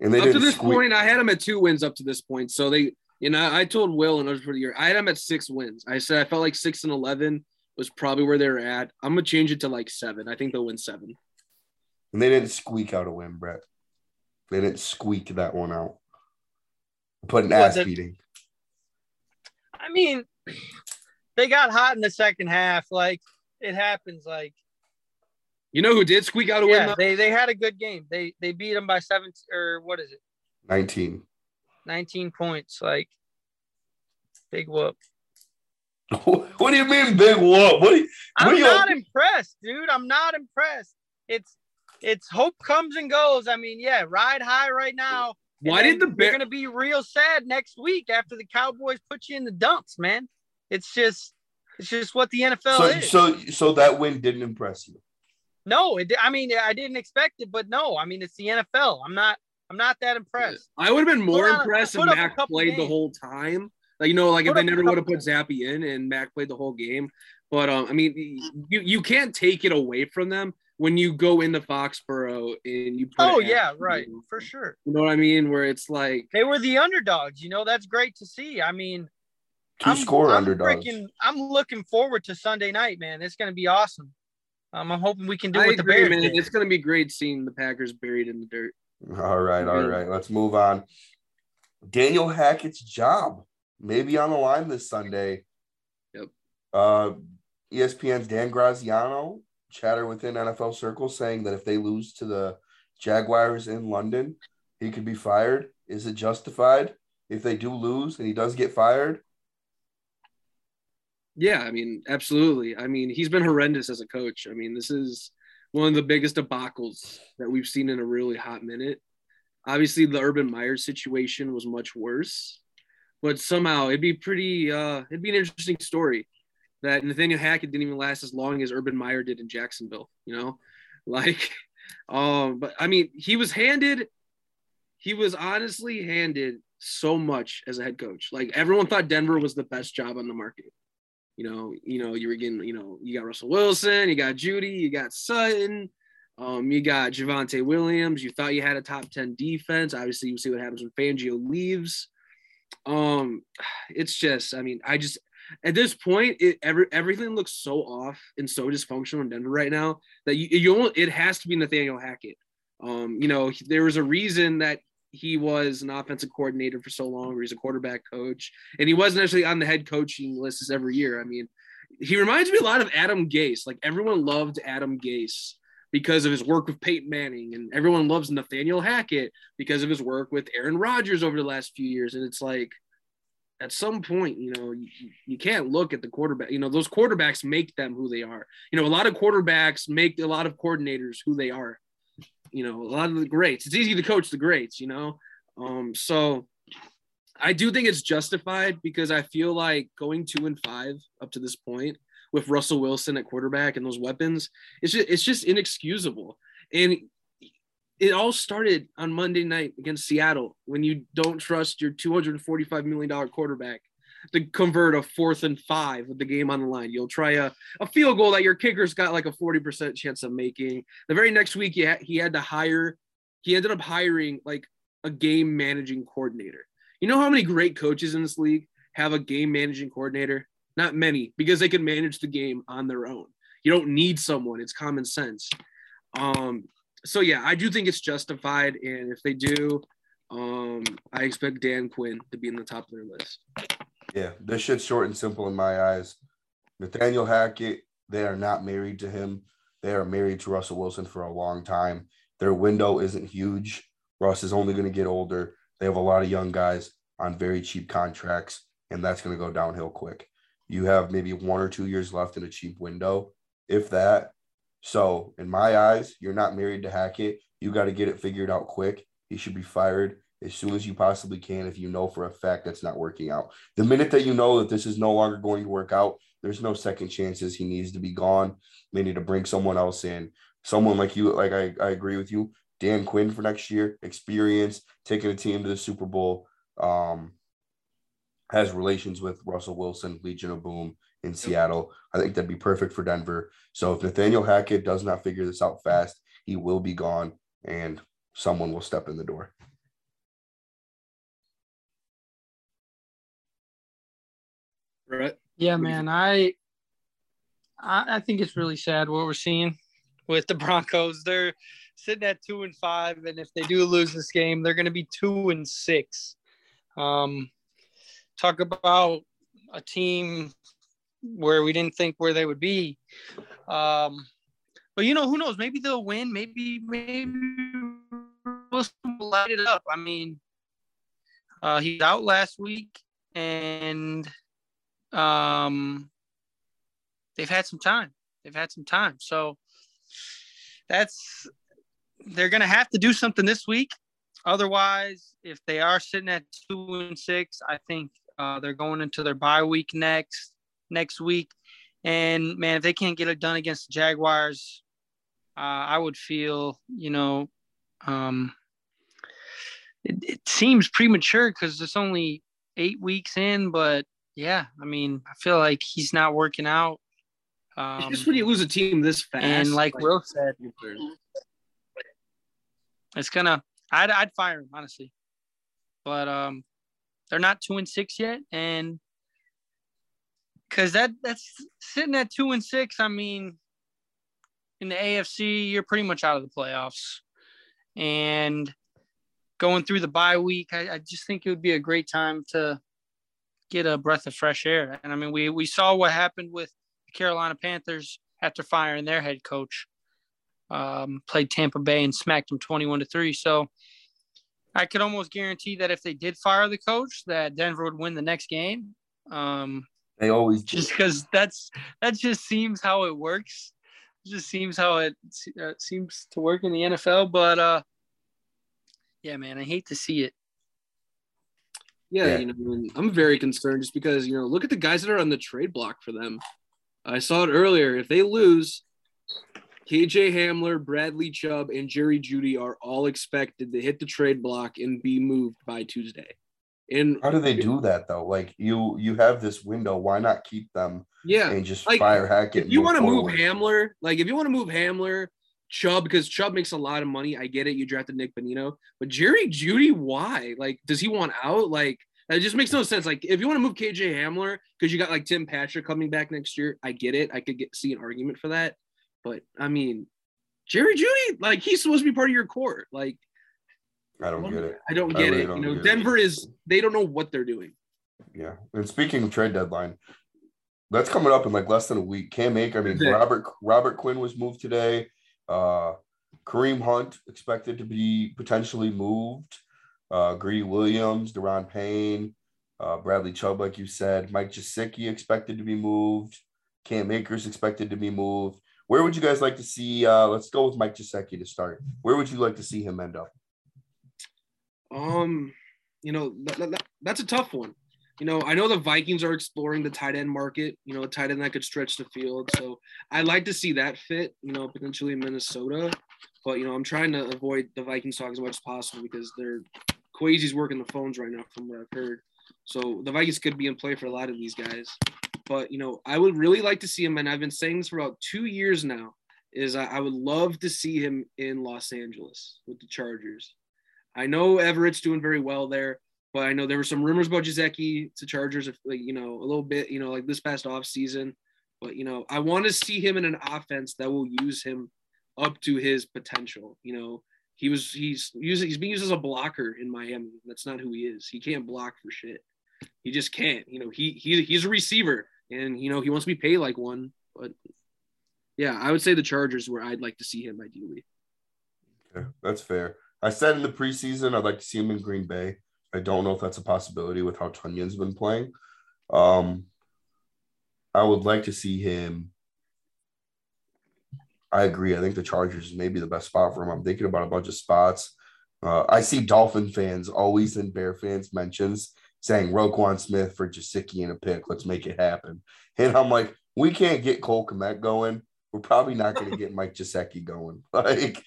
And they up to this sque- point, I had them at two wins up to this point. So they, you know, I told Will and others for the year, I had them at six wins. I said I felt like six and eleven. Was probably where they were at. I'm gonna change it to like seven. I think they'll win seven. And they didn't squeak out a win, Brett. They didn't squeak that one out. Put an ass beating. I mean, they got hot in the second half. Like it happens. Like you know who did squeak out a yeah, win? They they had a good game. They they beat them by seven or what is it? Nineteen. Nineteen points. Like big whoop. What do you mean, big whoop? What? You, I'm what not impressed, dude. I'm not impressed. It's it's hope comes and goes. I mean, yeah, ride high right now. Why did the Bears? You're gonna be real sad next week after the Cowboys put you in the dumps, man. It's just it's just what the N F L so, is. So so that win didn't impress you? No, it. I mean, I didn't expect it, but no, I mean, it's the N F L. I'm not I'm not that impressed. I would have been more put impressed on, if Mac played the whole time. Like, you know, like if they never would have put Zappe in and Mac played the whole game. But, um, I mean, you, you can't take it away from them when you go into Foxborough and you – Oh, yeah, right, them. For sure. You know what I mean? Where it's like – They were the underdogs, you know. That's great to see. I mean – Two I'm, score I'm underdogs. Freaking, I'm looking forward to Sunday night, man. It's going to be awesome. Um, I'm hoping we can do it with the Bears. Man. It's going to be great seeing the Packers buried in the dirt. All right, all right. Let's move on. Daniel Hackett's job. Maybe on the line this Sunday. Yep. Uh, E S P N's Dan Graziano chatter within N F L circles saying that if they lose to the Jaguars in London, he could be fired. Is it justified if they do lose and he does get fired? Yeah, I mean, absolutely. I mean, he's been horrendous as a coach. I mean, this is one of the biggest debacles that we've seen in a really hot minute. Obviously, the Urban Meyer situation was much worse. But somehow it'd be pretty uh, – it'd be an interesting story that Nathaniel Hackett didn't even last as long as Urban Meyer did in Jacksonville, you know? Like um, – but, I mean, he was handed – he was honestly handed so much as a head coach. Like, everyone thought Denver was the best job on the market. You know, you know, you were getting – you know, you got Russell Wilson, you got Judy, you got Sutton, um, you got Javonte Williams. You thought you had a top ten defense. Obviously, you see what happens when Fangio leaves. Um, it's just, I mean, I just, at this point, it every, everything looks so off and so dysfunctional in Denver right now that you, you only, it has to be Nathaniel Hackett. Um, you know, he, there was a reason that he was an offensive coordinator for so long, or he's a quarterback coach, and he wasn't actually on the head coaching lists every year. I mean, he reminds me a lot of Adam Gase. Like, everyone loved Adam Gase because of his work with Peyton Manning, and everyone loves Nathaniel Hackett because of his work with Aaron Rodgers over the last few years. And it's like, at some point, you know, you, you can't look at the quarterback. You know, those quarterbacks make them who they are. You know, a lot of quarterbacks make a lot of coordinators who they are. You know, a lot of the greats. It's easy to coach the greats, you know. Um, so I do think it's justified because I feel like going two and five up to this point, with Russell Wilson at quarterback and those weapons, it's just, it's just inexcusable. And it all started on Monday night against Seattle when you don't trust your two hundred forty-five million dollars quarterback to convert a fourth and five with the game on the line. You'll try a, a field goal that your kicker's got like a forty percent chance of making. The very next week, he had, he had to hire – he ended up hiring like a game managing coordinator. You know how many great coaches in this league have a game managing coordinator? Not many, because they can manage the game on their own. You don't need someone. It's common sense. Um, so, yeah, I do think it's justified. And if they do, um, I expect Dan Quinn to be in the top of their list. Yeah, this shit's short and simple in my eyes. Nathaniel Hackett, they are not married to him. They are married to Russell Wilson for a long time. Their window isn't huge. Russ is only going to get older. They have a lot of young guys on very cheap contracts, and that's going to go downhill quick. You have maybe one or two years left in a cheap window, if that. So in my eyes, you're not married to Hackett. You got to get it figured out quick. He should be fired as soon as you possibly can if you know for a fact that's not working out. The minute that you know that this is no longer going to work out, there's no second chances. He needs to be gone. They need to bring someone else in. Someone like you, like I, I agree with you, Dan Quinn for next year, experience, taking a team to the Super Bowl, um, has relations with Russell Wilson, Legion of Boom in Seattle. I think that'd be perfect for Denver. So if Nathaniel Hackett does not figure this out fast, he will be gone and someone will step in the door. Brett? Yeah, man, I, I I think it's really sad what we're seeing with the Broncos. They're sitting at two and five, and if they do lose this game, they're going to be two and six. Um, talk about a team where we didn't think where they would be. Um, but, you know, who knows? Maybe they'll win. Maybe, maybe Wilson will light it up. I mean, uh, he's out last week, and – Um, they've had some time. They've had some time. So that's they're going to have to do something this week. Otherwise, if they are sitting at two and six, I think uh, they're going into their bye week next next week. And man, if they can't get it done against the Jaguars, uh, I would feel you know, um, it, it seems premature because it's only eight weeks in, but. Yeah, I mean, I feel like he's not working out. Um, it's just when you lose a team this fast. And like, like Will said, it's going to – I'd I'd fire him, honestly. But um, they're not two and six yet. And because that, that's sitting at two and six, I mean, in the A F C, you're pretty much out of the playoffs. And going through the bye week, I, I just think it would be a great time to – get a breath of fresh air. And I mean, we, we saw what happened with the Carolina Panthers after firing their head coach, um, played Tampa Bay and smacked them twenty-one to three. So I could almost guarantee that if they did fire the coach, that Denver would win the next game. Um, they always do. Just because that's, that just seems how it works. It just seems how it, uh, seems to work in the N F L, but uh, yeah, man, I hate to see it. Yeah, yeah, you know, and I'm very concerned just because, you know, look at the guys that are on the trade block for them. I saw it earlier. If they lose, K J Hamler, Bradley Chubb, and Jerry Judy are all expected to hit the trade block and be moved by Tuesday. And how do they do that, though? Like, you you have this window. Why not keep them yeah, and just like, fire Hackett? If you want to move Hamler, like, if you want to move Hamler, Chubb, because Chubb makes a lot of money. I get it. You drafted Nick Bonino. But Jerry Judy, why? Like, does he want out? Like, it just makes no sense. Like, if you want to move K J Hamler because you got, like, Tim Patrick coming back next year, I get it. I could get see an argument for that. But, I mean, Jerry Judy, like, he's supposed to be part of your core. Like, I don't get it. I don't get it. You know, Denver is – they don't know what they're doing. Yeah. And speaking of trade deadline, that's coming up in, like, less than a week. Cam Akers, I mean, Robert Robert Quinn was moved today. Uh, Kareem Hunt expected to be potentially moved. Uh, Greedy Williams, Deron Payne, uh, Bradley Chubb, like you said. Mike Gesicki expected to be moved. Cam Akers expected to be moved. Where would you guys like to see uh, – let's go with Mike Gesicki to start. Where would you like to see him end up? Um, you know, that, that, that's a tough one. You know, I know the Vikings are exploring the tight end market, you know, a tight end that could stretch the field. So I'd like to see that fit, you know, potentially in Minnesota. But, you know, I'm trying to avoid the Vikings talk as much as possible because they're – Kwesi's working the phones right now from what I've heard. So the Vikings could be in play for a lot of these guys. But, you know, I would really like to see him, and I've been saying this for about two years now, is I, I would love to see him in Los Angeles with the Chargers. I know Everett's doing very well there. But I know there were some rumors about Gesicki to Chargers, like, you know, a little bit, you know, like this past offseason. But, you know, I want to see him in an offense that will use him up to his potential. You know, he was he's using he's being used as a blocker in Miami. That's not who he is. He can't block for shit. He just can't. You know, he he he's a receiver, and you know he wants to be paid like one. But yeah, I would say the Chargers where I'd like to see him ideally. Okay, that's fair. I said in the preseason I'd like to see him in Green Bay. I don't know if that's a possibility with how Tonyan's been playing. Um, I would like to see him. I agree. I think the Chargers may be the best spot for him. I'm thinking about a bunch of spots. Uh, I see Dolphin fans always in Bear fans mentions saying Roquan Smith for Gesicki in a pick. Let's make it happen. And I'm like, we can't get Cole Kmet going. We're probably not going to get Mike Gesicki going. Like,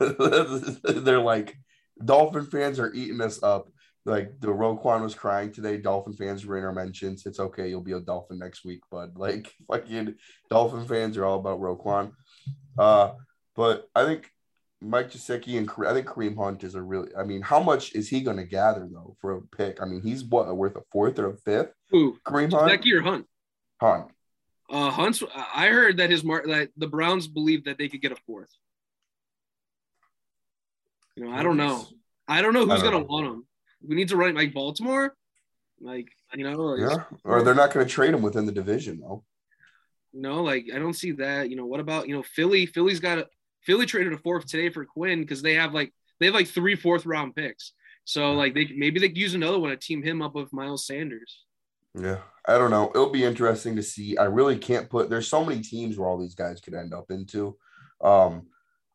they're like, Dolphin fans are eating us up. Like, the Roquan was crying today. Dolphin fans were in our mentions. It's okay. You'll be a Dolphin next week, bud. Like, fucking Dolphin fans are all about Roquan. Uh, but I think Mike Gesicki and I think Kareem Hunt is a really, I mean, how much is he going to gather though for a pick? I mean, he's what, worth a fourth or a fifth? Who? Kareem Hunt? Gesicki or Hunt? Hunt. Uh, Hunt's, I heard that his mark, that the Browns believed that they could get a fourth. You know, I don't know. I don't know who's going to want him. We need to run like Baltimore, like, you know, like, yeah, or they're not going to trade him within the division though. You know, like, I don't see that. You know, what about, you know, Philly? Philly's got a – Philly traded a fourth today for Quinn because they have, like – they have, like, three fourth-round picks. So, like, they maybe they could use another one to team him up with Miles Sanders. Yeah, I don't know. It'll be interesting to see. I really can't put – there's so many teams where all these guys could end up into. Um,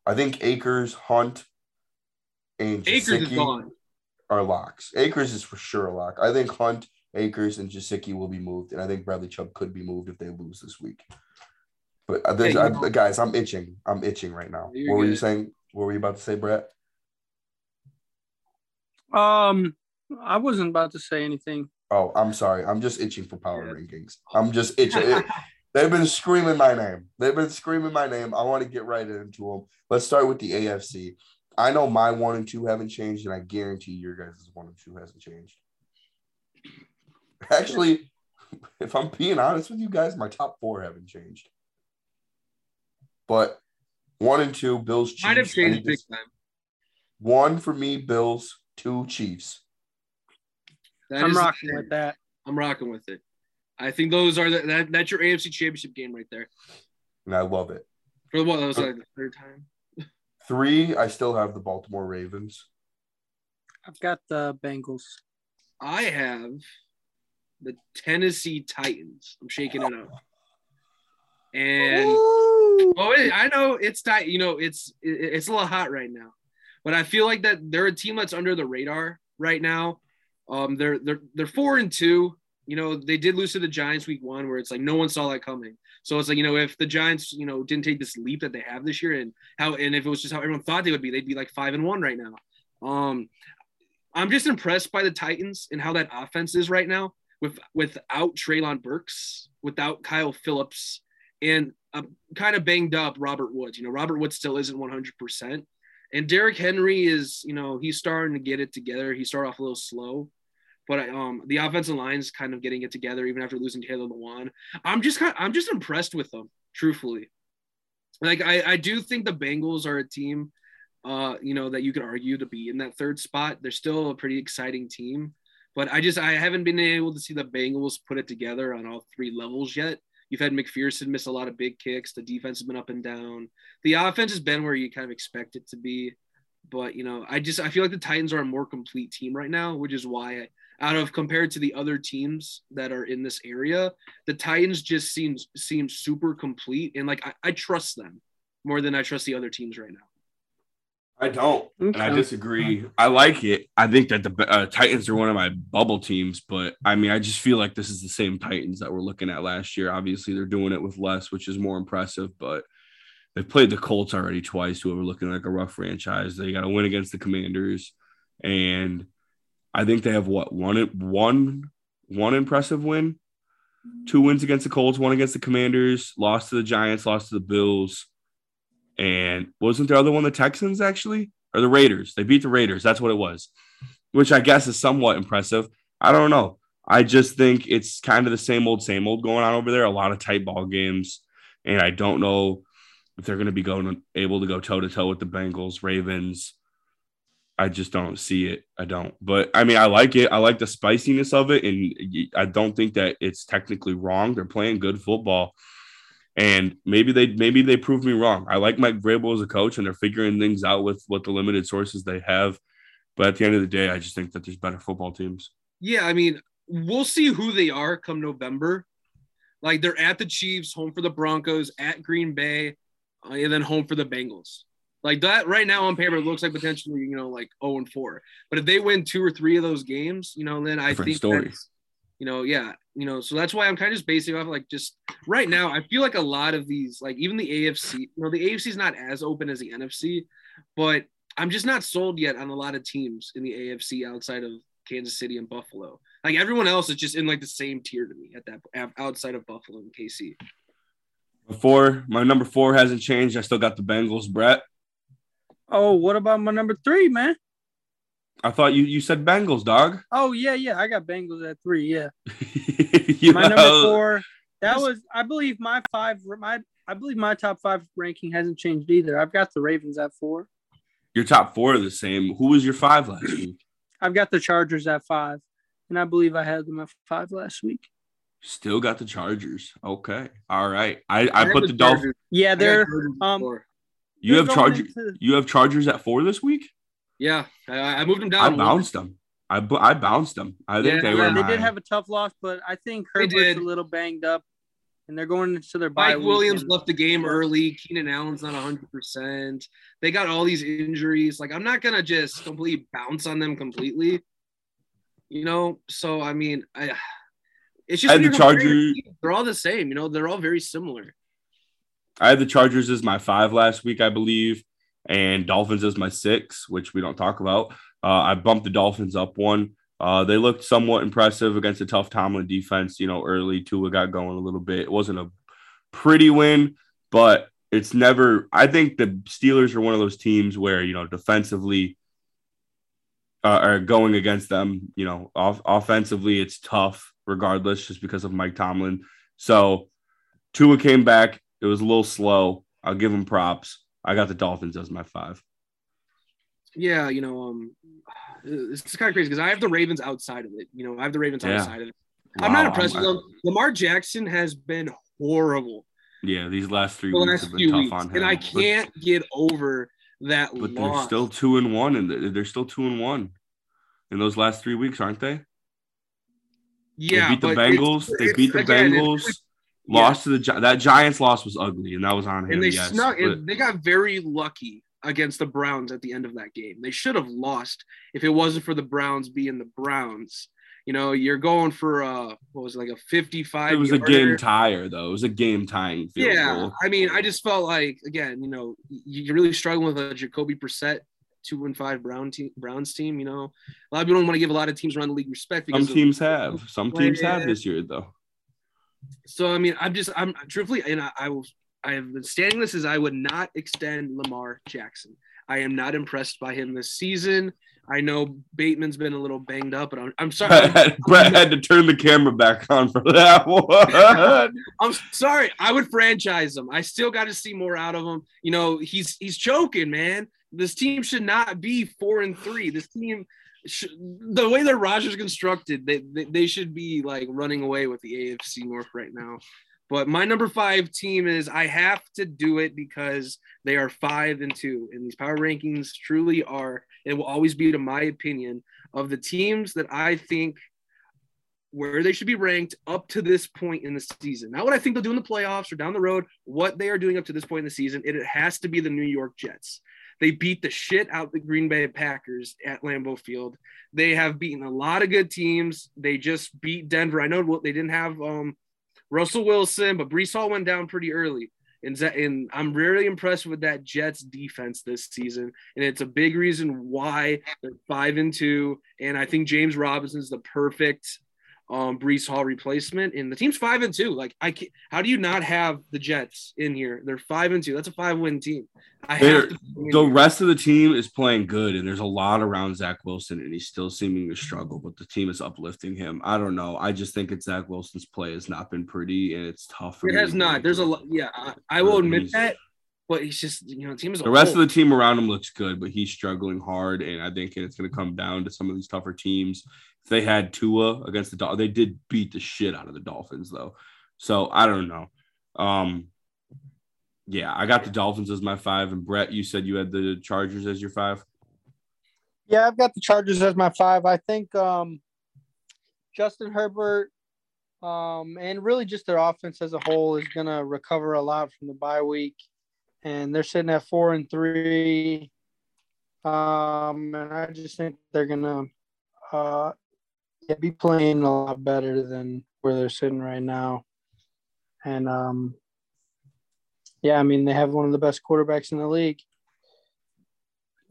I think Akers, Hunt, and Gesicki are locks. Akers is for sure a lock. I think Hunt – Akers and Gesicki will be moved, and I think Bradley Chubb could be moved if they lose this week. But there's, hey, I, guys, I'm itching. I'm itching right now. What were good. you saying? What were you about to say, Brett? Um, I wasn't about to say anything. Oh, I'm sorry. I'm just itching for power yeah. rankings. I'm just itching. It, they've been screaming my name. They've been screaming my name. I want to get right into them. Let's start with the A F C. I know my one and two haven't changed, and I guarantee your guys' one and two hasn't changed. Actually, if I'm being honest with you guys, my top four haven't changed. But one and two, Bills, Chiefs. Might have changed big time. One for me, Bills, two, Chiefs. That I'm rocking with that. I'm rocking with it. I think those are the, that. That's your A F C Championship game right there. And I love it. For what, that was like the third time. Three, I still have the Baltimore Ravens. I've got the Bengals. I have the Tennessee Titans. I'm shaking it up. And Ooh. oh, it, I know it's tight. You know, it's it, it's a little hot right now, but I feel like that they're a team that's under the radar right now. Um, they're they're they're four and two. You know, they did lose to the Giants week one, where it's like no one saw that coming. So it's like, you know, if the Giants, you know, didn't take this leap that they have this year, and how and if it was just how everyone thought they would be, they'd be like five and one right now. Um, I'm just impressed by the Titans and how that offense is right now. With without Treylon Burks, without Kyle Phillips, and a kind of banged up Robert Woods. You know, Robert Woods still isn't one hundred percent. And Derrick Henry is, you know, he's starting to get it together. He started off a little slow, but I, um, the offensive line is kind of getting it together even after losing Taylor Lewan. I'm just kind of, I'm just impressed with them, truthfully. Like, I, I do think the Bengals are a team, uh, you know, that you could argue to be in that third spot. They're still a pretty exciting team. But I just – I haven't been able to see the Bengals put it together on all three levels yet. You've had McPherson miss a lot of big kicks. The defense has been up and down. The offense has been where you kind of expect it to be. But, you know, I just – I feel like the Titans are a more complete team right now, which is why out of – compared to the other teams that are in this area, the Titans just seem, seem super complete. And, like, I, I trust them more than I trust the other teams right now. I don't, and I disagree. I like it. I think that the uh, Titans are one of my bubble teams, but, I mean, I just feel like this is the same Titans that we're looking at last year. Obviously, they're doing it with less, which is more impressive, but they've played the Colts already twice, who are looking like a rough franchise. They got to win against the Commanders, and I think they have, what, one, one, one impressive win? Two wins against the Colts, one against the Commanders, lost to the Giants, lost to the Bills. And wasn't the other one the Texans, actually? Or the Raiders. They beat the Raiders. That's what it was. which I guess is somewhat impressive. I don't know. I just think it's kind of the same old, same old going on over there. A lot of tight ball games, and I don't know if they're going to be going able to go toe-to-toe with the Bengals, Ravens. I just don't see it. I don't. But, I mean, I like it. I like the spiciness of it, and I don't think that it's technically wrong. They're playing good football, and maybe they maybe they proved me wrong. I like Mike Vrabel as a coach, and they're figuring things out with what the limited sources they have. But at the end of the day, I just think that there's better football teams. Yeah, I mean, we'll see who they are come November. Like, they're at the Chiefs, home for the Broncos, at Green Bay, uh, and then home for the Bengals. Like, that right now on paper, it looks like potentially, you know, like oh and four. But if they win two or three of those games, you know, then I Different think story. That's, you know, yeah, you know, so that's why I'm kind of just basing off, like, just right now, I feel like a lot of these, like, even the A F C, you know, the A F C is not as open as the N F C, but I'm just not sold yet on a lot of teams in the A F C outside of Kansas City and Buffalo. Like, everyone else is just in, like, the same tier to me at that outside of Buffalo and K C. Before, my number four hasn't changed. I still got the Bengals, Brett. Oh, what about my number three, man? I thought you, you said Bengals, dog. Oh, yeah, yeah. I got Bengals at three, yeah. My know. number four, that was, I believe my five, my I believe my top five ranking hasn't changed either. I've got the Ravens at four. Your top four are the same. Who was your five last week? I've got the Chargers at five, and I believe I had them at five last week. Still got the Chargers. Okay. All right. I, I, I put the Dolphins. Yeah, they're – um. You they're have Chargers into- You have Chargers at four this week? Yeah. I, I moved them down. I bounced them. I, bu- I bounced them. I think yeah, they yeah. were They high. did have a tough loss, but I think Herbert's a little banged up, and they're going into their bye. Mike Williams weekend. left the game early. Keenan Allen's not one hundred percent. They got all these injuries. Like, I'm not going to just completely bounce on them completely. You know? So, I mean, I it's just the Chargers. They're all the same. You know, they're all very similar. I had the Chargers as my five last week, I believe, and Dolphins as my six, which we don't talk about. Uh, I bumped the Dolphins up one. Uh, they looked somewhat impressive against a tough Tomlin defense. You know, early Tua got going a little bit. It wasn't a pretty win, but it's never – I think the Steelers are one of those teams where, you know, defensively uh, are going against them. You know, off- offensively it's tough regardless just because of Mike Tomlin. So Tua came back. It was a little slow. I'll give them props. I got the Dolphins as my five. Yeah, you know, um, it's kind of crazy because I have the Ravens outside of it. You know, I have the Ravens yeah. outside of it. Wow, I'm not impressed I'm, with them. I... Lamar Jackson has been horrible. Yeah, these last three the weeks last have been tough weeks, on him. And I can't but, get over that but loss. But they're still two and one, and they're still two and one in those last three weeks, aren't they? Yeah. They beat the Bengals. They beat the again, Bengals. Lost yeah. to the – that Giants loss was ugly, and that was on him, and they yes, snuck, but... They got very lucky against the Browns at the end of that game. They should have lost if it wasn't for the Browns being the Browns. You know, you're going for a, what was it, like a fifty-five. It was a game tire, though. It was a game-tying field yeah, goal. I mean, I just felt like, again, you know, you're really struggling with a Jacoby Brissett two and five Brown team, Browns team, you know. A lot of people don't want to give a lot of teams around the league respect. Because Some teams have. Some teams have this year, though. So, I mean, I'm just, I'm truthfully, and I, I will, I have been standing this as I would not extend Lamar Jackson. I am not impressed by him this season. I know Bateman's been a little banged up, but I'm, I'm sorry. Brett had, had to turn the camera back on for that one. I'm sorry. I would franchise him. I still got to see more out of him. You know, he's, he's choking, man. This team should not be four and three. This team. The way that Rodgers constructed, they, they they should be like running away with the A F C North right now. But my number five team is I have to do it because they are five and two, and these power rankings truly are. It will always be, to my opinion, of the teams that I think where they should be ranked up to this point in the season. Not what I think they'll do in the playoffs or down the road. What they are doing up to this point in the season, it, it has to be the New York Jets. They beat the shit out the Green Bay Packers at Lambeau Field. They have beaten a lot of good teams. They just beat Denver. I know they didn't have um, Russell Wilson, but Brees Hall went down pretty early. And, and I'm really impressed with that Jets defense this season. And it's a big reason why they're five and two. And I think James Robinson's the perfect um, Breece Hall replacement, and the team's five and two. Like, I can't, how do you not have the Jets in here? They're five and two. That's a five win team. I have to the here. Rest of the team is playing good, and there's a lot around Zach Wilson, and he's still seeming to struggle, but the team is uplifting him. I don't know. I just think it's Zach Wilson's play has not been pretty, and it's tough. For it has not. There's a lot. Yeah, I, I will admit that. But he's just, you know, the team is the rest of the team around him looks good, but he's struggling hard, and I think it's going to come down to some of these tougher teams. If they had Tua against the Dolphins, they did beat the shit out of the Dolphins, though. So I don't know. Um, yeah, I got the Dolphins as my five, and Brett, you said you had the Chargers as your five. Yeah, I've got the Chargers as my five. I think um, Justin Herbert um, and really just their offense as a whole is going to recover a lot from the bye week. And they're sitting at four and three. Um, and I just think they're going to uh, be playing a lot better than where they're sitting right now. And, um, yeah, I mean, they have one of the best quarterbacks in the league.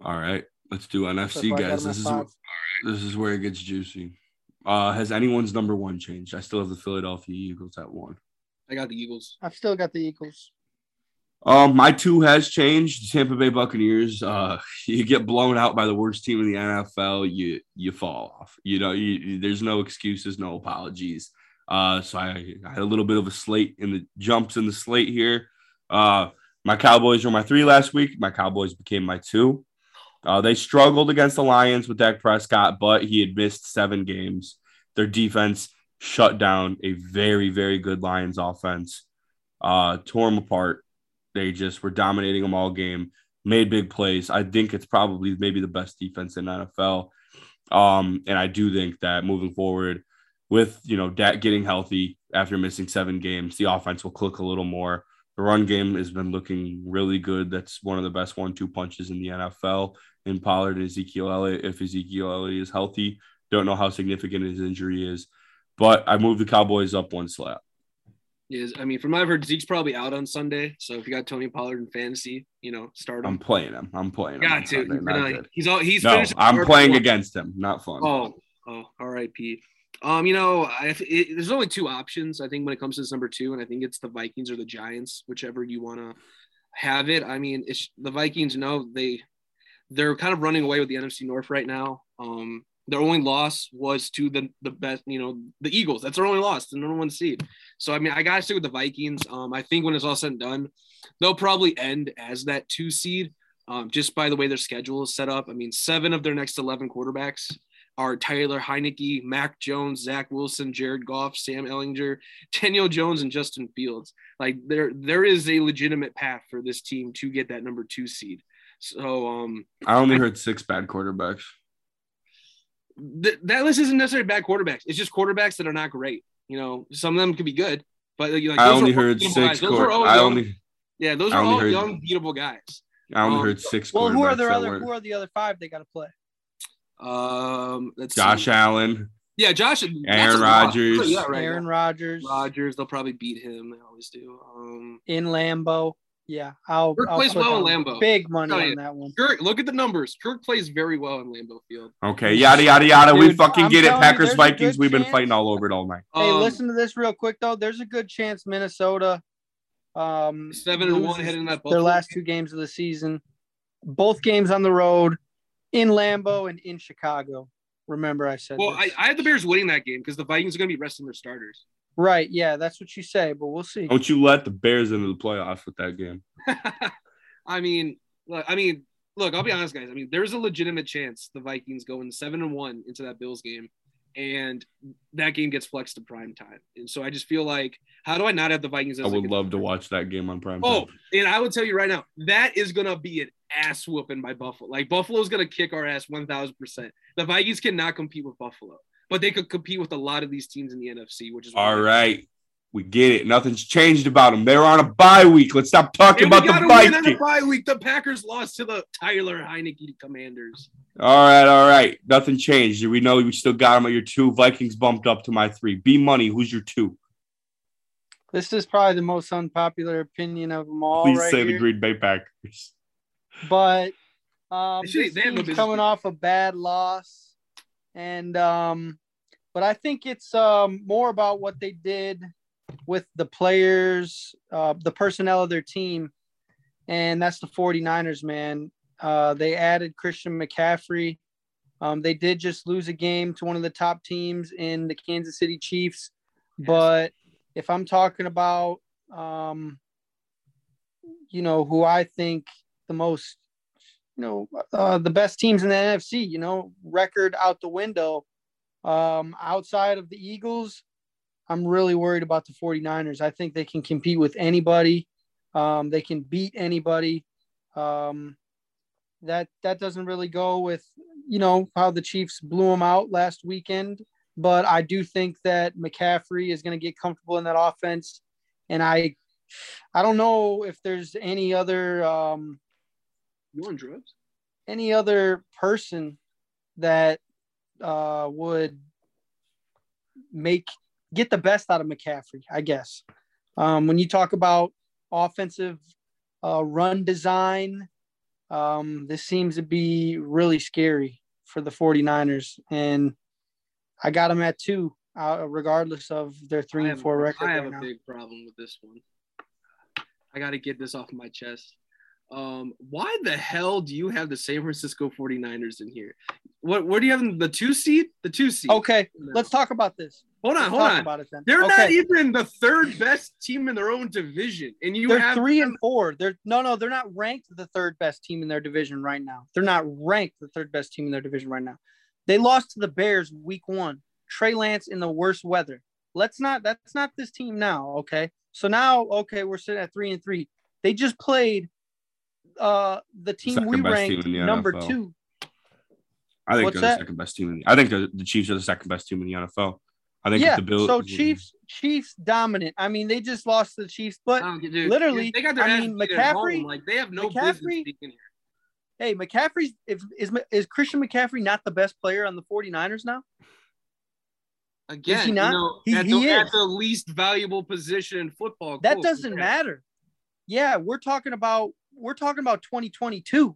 All right. Let's do N F C, so guys. This is, where, this is where it gets juicy. Uh, has anyone's number one changed? I still have the Philadelphia Eagles at one. I got the Eagles. I've still got the Eagles. Um, my two has changed. Tampa Bay Buccaneers. Uh, you get blown out by the worst team in the N F L, you you fall off. You know, you, you, there's no excuses, no apologies. Uh, so I, I had a little bit of a slate in the jumps in the slate here. Uh, my Cowboys were my three last week. My Cowboys became my two. Uh, they struggled against the Lions with Dak Prescott, but he had missed seven games. Their defense shut down a very, very good Lions offense. Uh, tore them apart. They just were dominating them all game, made big plays. I think it's probably maybe the best defense in the N F L. Um, and I do think that moving forward with, you know, Dak getting healthy after missing seven games, the offense will click a little more. The run game has been looking really good. That's one of the best one two punches in the N F L in Pollard and Ezekiel Elliott. If Ezekiel Elliott is healthy, don't know how significant his injury is. But I moved the Cowboys up one slot. Is I mean, from what I've heard, Zeke's probably out on Sunday. So if you got Tony Pollard in fantasy, you know, start him. I'm playing him. I'm playing him. Got to. Gonna, he's all. He's no. I'm playing one. Against him. Not fun. Oh, oh, R I P. Um, you know, I, it, there's only two options I think when it comes to this number two, and I think it's the Vikings or the Giants, whichever you want to have it. I mean, it's, the Vikings. No, they they're kind of running away with the N F C North right now. Um, their only loss was to the, the best, you know, the Eagles. That's their only loss, the number one seed. So, I mean, I got to stick with the Vikings. Um, I think when it's all said and done, they'll probably end as that two seed um, just by the way their schedule is set up. I mean, seven of their next eleven quarterbacks are Tyler Heinicke, Mac Jones, Zach Wilson, Jared Goff, Sam Ehlinger, Daniel Jones, and Justin Fields. Like, there, there is a legitimate path for this team to get that number two seed. So um, I only I, heard six bad quarterbacks. Th- that list isn't necessarily bad quarterbacks. It's just quarterbacks that are not great. You know, some of them could be good, but like, I those only are heard six. Those court- all I young, only, yeah, those I are all heard, young, beatable guys. I only um, heard six. Well, who are their other? Were... Who are the other five they got to play? Um, let's Josh see. Allen. Yeah, Josh. Aaron Rodgers. Yeah, right Aaron Rodgers. Rodgers. They'll probably beat him. They always do. Um, in Lambeau. Yeah, I'll. Kirk I'll plays well in Lambeau. Big money oh, yeah. on that one. Kirk, look at the numbers. Kirk plays very well in Lambeau Field. Okay, yada yada yada. Dude, we fucking I'm get it. Packers, you, Vikings. We've been chance. Fighting all over it all night. Hey, um, listen to this real quick though. There's a good chance Minnesota, um, seven and one heading that their last two games of the season, both games on the road, in Lambeau and in Chicago. Remember, I said. Well, I, I had the Bears winning that game because the Vikings are going to be resting their starters. Right, yeah, that's what you say, but we'll see. Don't you let the Bears into the playoffs with that game? I mean, look, I mean, look, I'll be honest, guys. I mean, there's a legitimate chance the Vikings go in seven and one into that Bills game, and that game gets flexed to prime time. And so I just feel like, how do I not have the Vikings? As I would love to watch that game on prime time. Oh, and I will tell you right now, that is gonna be an ass whooping by Buffalo. Like Buffalo's gonna kick our ass one thousand percent. The Vikings cannot compete with Buffalo. But they could compete with a lot of these teams in the N F C, which is all right. We get it. Nothing's changed about them. They're on a bye week. Let's stop talking about the Vikings. Win on a bye week. The Packers lost to the Tyler Heinicke Commanders. All right, all right. Nothing changed. We know we still got them at your two. Vikings bumped up to my three. B Money, who's your two? This is probably the most unpopular opinion of them all. Please right say here. The Green Bay Packers. But um, this team's coming off a bad loss. And um, But I think it's um, more about what they did with the players, uh, the personnel of their team, and that's the 49ers, man. Uh, they added Christian McCaffrey. Um, they did just lose a game to one of the top teams in the Kansas City Chiefs. But if I'm talking about, um, you know, who I think the most, you know, uh, the best teams in the N F C, you know, record out the window, um, outside of the Eagles, I'm really worried about the 49ers. I think they can compete with anybody. Um, they can beat anybody. Um, that, that doesn't really go with, you know, how the Chiefs blew them out last weekend. But I do think that McCaffrey is going to get comfortable in that offense. And I, I don't know if there's any other, um, you on drugs? Any other person that, uh, would make, get the best out of McCaffrey, I guess. Um, when you talk about offensive, uh, run design, um, this seems to be really scary for the 49ers, and I got them at two, uh, regardless of their three and four record. I have a big problem with this one. I got to get this off my chest. Um, why the hell do you have the San Francisco 49ers in here? What, where do you have them? The two seed? The two seed. Okay, no. Let's talk about this. Hold on, let's hold on. About it then. They're okay. Not even the third best team in their own division, and you they're have three them. and four. They're no, no, they're not ranked the third best team in their division right now. They're not ranked the third best team in their division right now. They lost to the Bears week one. Trey Lance in the worst weather. Let's not – that's not this team now, okay? So now, okay, we're sitting at three and three. They just played uh, the team second we ranked team number N F L. Two. I think What's they're that? the second best team. In the, I think the Chiefs are the second best team in the N F L. I think yeah, the Bills. So Chiefs, Chiefs dominant. I mean, they just lost to the Chiefs, but oh, dude, literally, they got their I mean, McCaffrey. Like they have no McCaffrey, business being here. Hey, McCaffrey's if, is is Christian McCaffrey not the best player on the 49ers now? Again, is he not? You know, he, at, the, he is. at the least valuable position in football. That cool, doesn't McCaffrey. matter. Yeah, we're talking about we're talking about twenty twenty-two.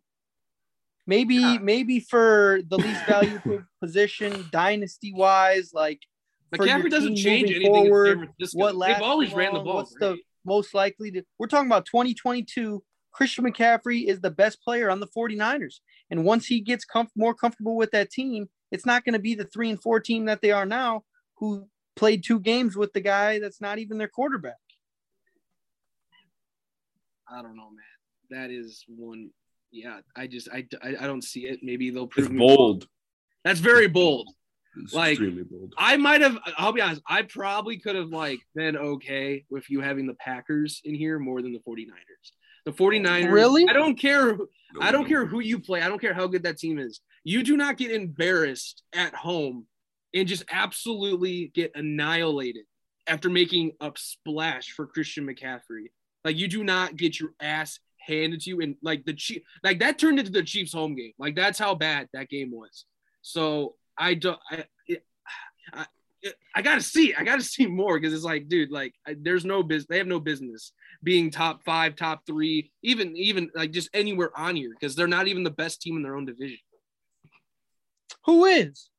Maybe yeah. maybe for the least valuable position, dynasty wise, like McCaffrey doesn't change anything. Forward, what they've always long, ran the ball. What's right? the most likely to? We're talking about twenty twenty-two. Christian McCaffrey is the best player on the 49ers. And once he gets comf- more comfortable with that team, it's not going to be the three and four team that they are now who played two games with the guy that's not even their quarterback. I don't know, man. That is one. Yeah, I just, I, I, I don't see it. Maybe they'll prove it's me bold. Wrong. That's very bold. It's like extremely bold. I might have, I'll be honest. I probably could have like been okay with you having the Packers in here more than the 49ers. The 49ers, really? I don't care. No, I don't no. care who you play. I don't care how good that team is. You do not get embarrassed at home and just absolutely get annihilated after making a splash for Christian McCaffrey. Like, you do not get your ass handed to you. And, like, the Chiefs, like that turned into the Chiefs home game. Like, that's how bad that game was. So, I don't I, – I, I, I got to see. I got to see more because it's like, dude, like, I, there's no business. They have no business being top five, top three, even even like just anywhere on here because they're not even the best team in their own division. Who is?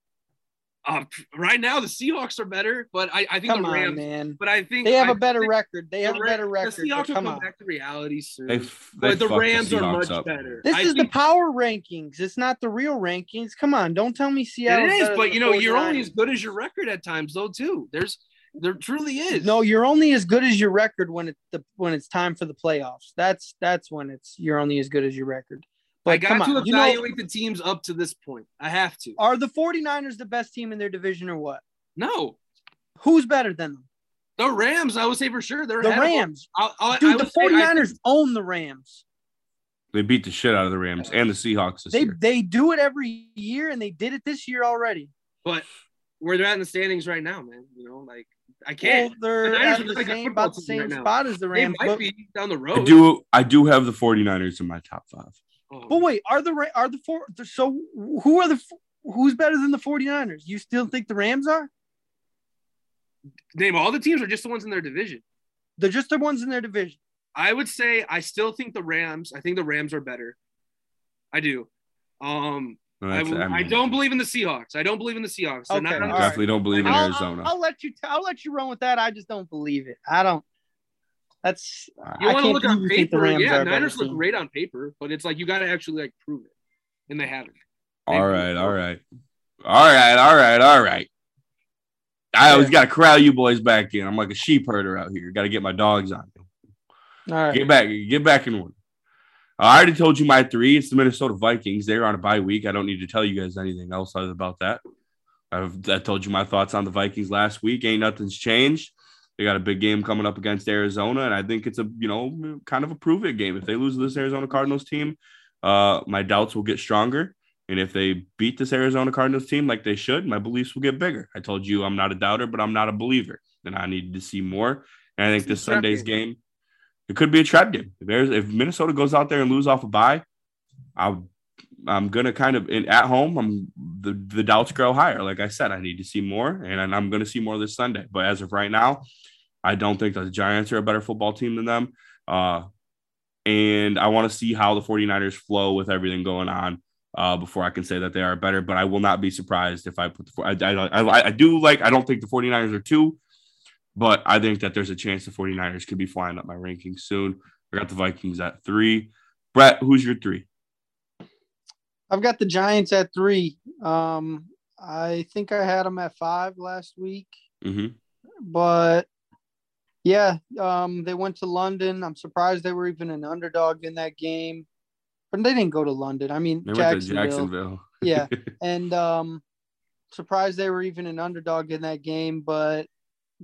Uh, right now, the Seahawks are better, but I, I think come the Rams. On, man. But I think they have I a better record. They have the, a better record. The Seahawks will come on. back to reality soon. They, they but the Rams the are much up. better. This I is think, the power rankings. It's not the real rankings. Come on, don't tell me Seattle. It is, but you know, you're only as good as your record at times, though. Too there's there truly is. No, you're only as good as your record when it the when it's time for the playoffs. That's that's when it's you're only as good as your record. But I got to evaluate you know, the teams up to this point. I have to. Are the 49ers the best team in their division or what? No. Who's better than them? The Rams, I would say for sure. They're the Rams. I'll, I'll, Dude, the 49ers think... own the Rams. They beat the shit out of the Rams and the Seahawks this they, year. They do it every year, and they did it this year already. But where they're at in the standings right now, man, you know, like I can't. Well, they're the at the like same, about the same right spot as the Rams. They might but... be down the road. I do, I do have the 49ers in my top five. Oh. But wait, are the are the four so who are the who's better than the 49ers? You still think the Rams are? Name all the teams or just the ones in their division? They're just the ones in their division. I would say I still think the Rams. I think the Rams are better. I do. Um, Well, I, I, mean, I don't believe in the Seahawks. I don't believe in the Seahawks. Okay, not, I definitely right. don't believe in I'll, Arizona. I'll, I'll let you. T- I'll let you run with that. I just don't believe it. I don't. That's you want to look on paper. Yeah, Niners look great on paper, but it's like you got to actually like prove it, and they haven't. All right, all right, all right, all right, all right. I always got to corral you boys back in. I'm like a sheep herder out here. Got to get my dogs on. All right, get back, get back in one. I already told you my three. It's the Minnesota Vikings. They're on a bye week. I don't need to tell you guys anything else other about that. I've I told you my thoughts on the Vikings last week. Ain't nothing's changed. They got a big game coming up against Arizona, and I think it's a you know kind of a prove-it game. If they lose this Arizona Cardinals team, uh, my doubts will get stronger. And if they beat this Arizona Cardinals team like they should, my beliefs will get bigger. I told you I'm not a doubter, but I'm not a believer, and I needed to see more. And I think this Sunday's game, it could be a trap game. If, if Minnesota goes out there and lose off a bye, I'll, I'm going to kind of – at home, I'm the, the doubts grow higher. Like I said, I need to see more, and I'm going to see more this Sunday. But as of right now, I don't think the Giants are a better football team than them. Uh, and I want to see how the 49ers flow with everything going on uh, before I can say that they are better. But I will not be surprised if I put the – I, I, I do like – I don't think the 49ers are two. But I think that there's a chance the 49ers could be flying up my rankings soon. I got the Vikings at three. Brett, who's your three? I've got the Giants at three. Um, I think I had them at five last week. Mm-hmm. But, yeah, um, they went to London. I'm surprised they were even an underdog in that game. But they didn't go to London. I mean, they Jacksonville. went to Jacksonville. Yeah, and um, surprised they were even an underdog in that game. But –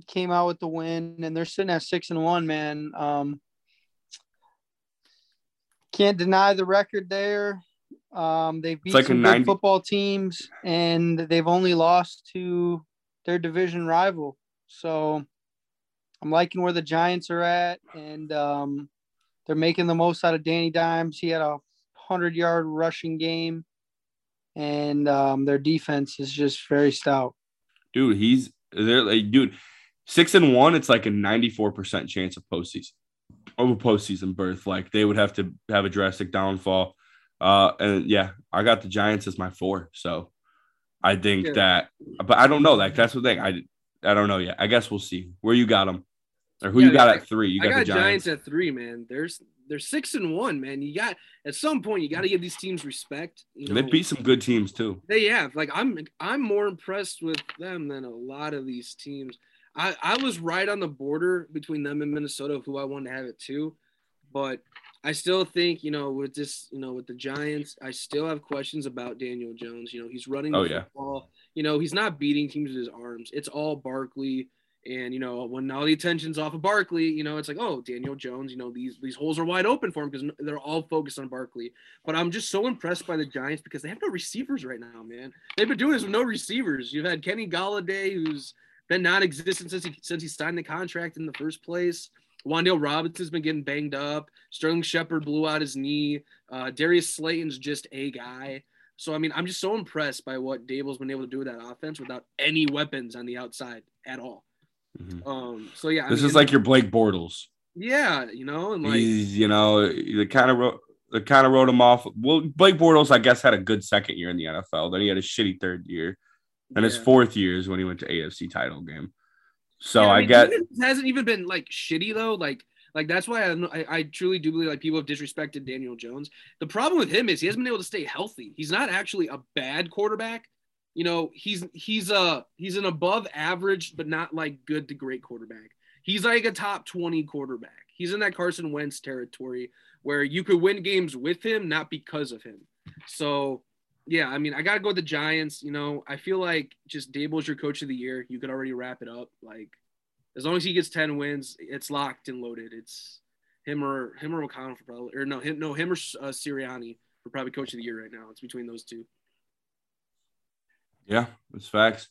came out with the win, and they're sitting at six and one, man. Um, can't deny the record there. Um, they've beat like some good football teams, and they've only lost to their division rival. So I'm liking where the Giants are at, and um, they're making the most out of Danny Dimes. He had a hundred-yard rushing game, and um, their defense is just very stout. Dude, he's they're like, dude. Six and one, it's like a ninety-four percent chance of postseason, of a postseason berth. Like they would have to have a drastic downfall. Uh, and yeah, I got the Giants as my four. So I think yeah. that, but I don't know. Like that's the thing. I, I don't know yet. I guess we'll see where you got them or who yeah, you got like, at three. You got, I got the Giants. Giants at three, man. There's, they're six and one, man. You got, at some point you got to give these teams respect. You know, they beat some good teams too. They have. Like I'm, I'm more impressed with them than a lot of these teams. I, I was right on the border between them and Minnesota of who I wanted to have it too. But I still think, you know, with this, you know, with the Giants, I still have questions about Daniel Jones. You know, he's running the oh, yeah. football. You know, he's not beating teams with his arms. It's all Barkley. And, you know, when all the attention's off of Barkley, you know, it's like, oh, Daniel Jones, you know, these these holes are wide open for him because they're all focused on Barkley. But I'm just so impressed by the Giants because they have no receivers right now, man. They've been doing this with no receivers. You've had Kenny Golladay, who's been non-existent since he since he signed the contract in the first place. Wan'Dale Robinson's been getting banged up. Sterling Shepard blew out his knee. Uh, Darius Slayton's just a guy. So, I mean, I'm just so impressed by what Dable's been able to do with that offense without any weapons on the outside at all. Mm-hmm. Um, so, yeah. This I mean, is like your Blake Bortles. Yeah, you know. And like, He's, you know, they kind of wrote, they kind of wrote him off. Well, Blake Bortles, I guess, had a good second year in the N F L. Then he had a shitty third year. And yeah. his fourth year is when he went to A F C title game. So yeah, I, mean, I get it hasn't even been like shitty though. Like, like that's why I, I truly do believe like people have disrespected Daniel Jones. The problem with him is he hasn't been able to stay healthy. He's not actually a bad quarterback. You know, he's he's a he's an above average, but not like good to great quarterback. He's like a top twenty quarterback. He's in that Carson Wentz territory where you could win games with him, not because of him. So. Yeah, I mean, I got to go with the Giants. You know, I feel like just Dable's your coach of the year. You could already wrap it up. Like, as long as he gets ten wins, it's locked and loaded. It's him or him or O'Connell for probably – or no, him, no, him or uh, Sirianni for probably coach of the year right now. It's between those two. Yeah, that's facts.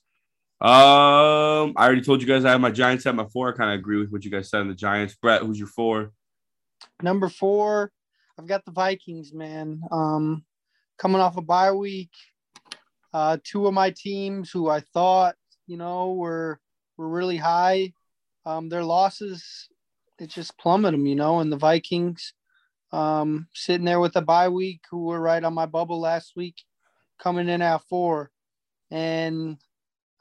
Um, I already told you guys I have my Giants at my four. I kind of agree with what you guys said on the Giants. Brett, who's your four? Number four, I've got the Vikings, man. Um Coming off a bye week, uh, two of my teams who I thought, you know, were were really high. Um, their losses, it just plummeted them, you know, and the Vikings um, sitting there with a bye week who were right on my bubble last week. coming in at four. And,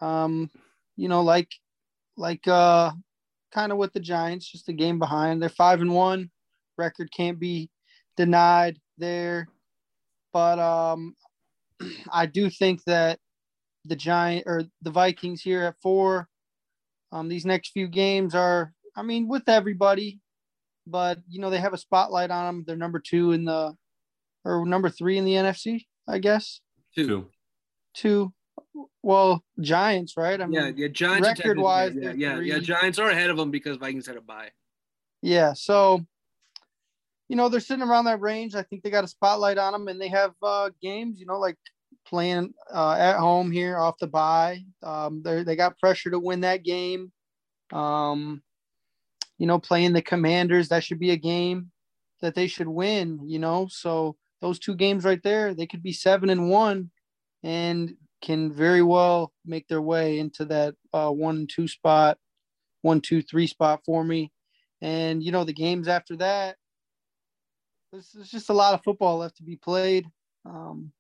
um, you know, like, like uh, kind of with the Giants, just a game behind. They're five and one. Record can't be denied there. But um, I do think that the Giant or the Vikings here at four, um, these next few games are, I mean, with everybody, but, you know, they have a spotlight on them. They're number two in the, or number three in the N F C, I guess. Two. Two. Well, Giants, right? I mean, yeah, yeah, Giants. Record-wise, yeah, yeah, yeah, Giants are ahead of them because Vikings had a bye. Yeah, so, you know, they're sitting around that range. I think they got a spotlight on them, and they have uh, games, you know, like playing uh, at home here off the bye. Um, they they got pressure to win that game. Um, you know, playing the Commanders, that should be a game that they should win, you know. So those two games right there, they could be seven and one and can very well make their way into that uh, one, two spot, one, two, three spot for me. And, you know, the games after that, there's just a lot of football left to be played. Um,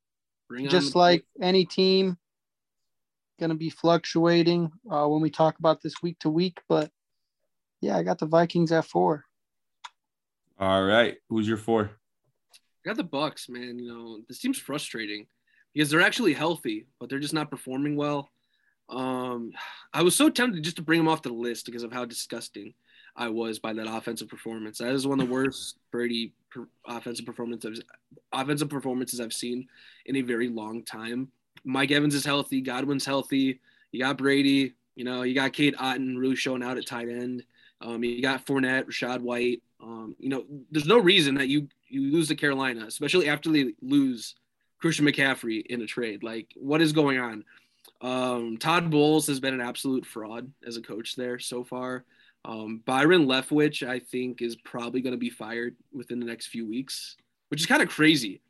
just like any team, going to be fluctuating uh, when we talk about this week to week. But, yeah, I got the Vikings at four. All right. Who's your four? I got the Bucs, man. You know, this team's frustrating because they're actually healthy, but they're just not performing well. Um, I was so tempted just to bring them off the list because of how disgusting I was by that offensive performance. That is one of the worst Brady per- offensive performances offensive performances I've seen in a very long time. Mike Evans is healthy. Godwin's healthy. You got Brady. You know, you got Cade Otton really showing out at tight end. Um, you got Fournette, Rashad White. Um, you know, there's no reason that you you lose to Carolina, especially after they lose Christian McCaffrey in a trade. Like, what is going on? Um, Todd Bowles has been an absolute fraud as a coach there so far. Um, Byron Leftwich, I think, is probably going to be fired within the next few weeks, which is kind of crazy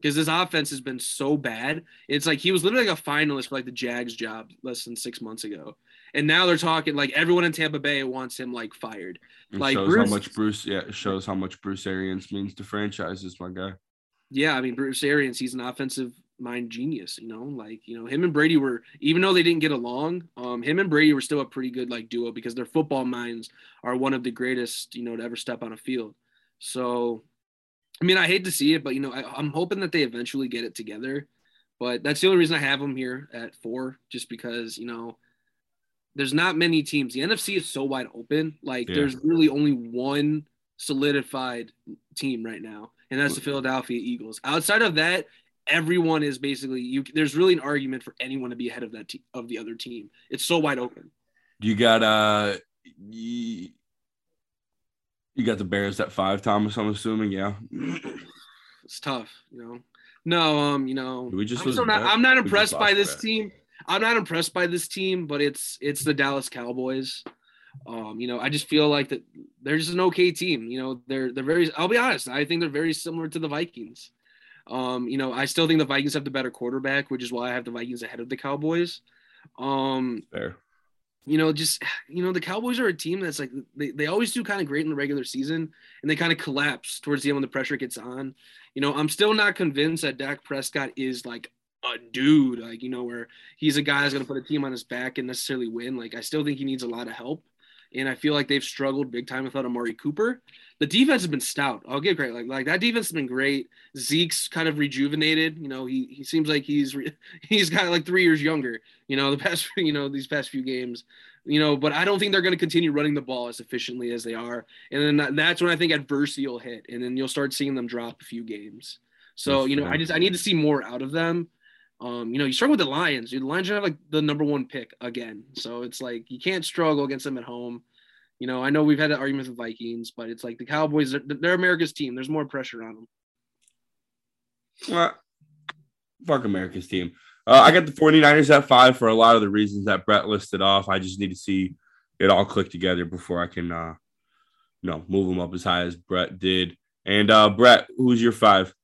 because this offense has been so bad. It's like he was literally like a finalist for like the Jags job less than six months ago. And now they're talking like everyone in Tampa Bay wants him like fired. It like shows Bruce, how much Bruce, yeah, it shows how much Bruce Arians means to franchises, my guy. Yeah, I mean, Bruce Arians, he's an offensive mind genius, you know, like, you know, him and Brady were, even though they didn't get along, um, him and Brady were still a pretty good like duo because their football minds are one of the greatest, you know, to ever step on a field. So, I mean, I hate to see it, but, you know, I, I'm hoping that they eventually get it together, but that's the only reason I have them here at four, just because, you know, there's not many teams. The N F C is so wide open. Like yeah. There's really only one solidified team right now. And that's the Philadelphia Eagles. Outside of that, everyone is basically you. There's really an argument for anyone to be ahead of that te- of the other team. It's so wide open. You got uh, you, you got the Bears at five, Thomas. I'm assuming, yeah. It's tough, you know. No, um, you know, we just I'm, not, I'm not impressed by this team. I'm not impressed by this team, but it's it's the Dallas Cowboys. Um, you know, I just feel like that they're just an okay team. You know, they're they're very. I'll be honest. I think they're very similar to the Vikings. Um, you know, I still think the Vikings have the better quarterback, which is why I have the Vikings ahead of the Cowboys. Um, Fair. You know, just, you know, the Cowboys are a team that's like, they, they always do kind of great in the regular season and they kind of collapse towards the end when the pressure gets on. You know, I'm still not convinced that Dak Prescott is like a dude, like, you know, where he's a guy that's going to put a team on his back and necessarily win. Like, I still think he needs a lot of help. And I feel like they've struggled big time without Amari Cooper. The defense has been stout. I'll give credit. Like, like that defense has been great. Zeke's kind of rejuvenated. You know, he he seems like he's re- he's got like three years younger, you know, the past, you know, these past few games, you know, but I don't think they're going to continue running the ball as efficiently as they are. And then that's when I think adversity will hit. And then you'll start seeing them drop a few games. So, you know, I just, I need to see more out of them. Um, you know, you struggle with the Lions. Dude. The Lions have, like, the number one pick again. So it's like you can't struggle against them at home. You know, I know we've had that argument with the Vikings, but it's like the Cowboys, they're, they're America's team. There's more pressure on them. Well, fuck America's team. Uh, I got the 49ers at five for a lot of the reasons that Brett listed off. I just need to see it all click together before I can, uh, you know, move them up as high as Brett did. And, uh, Brett, who's your five?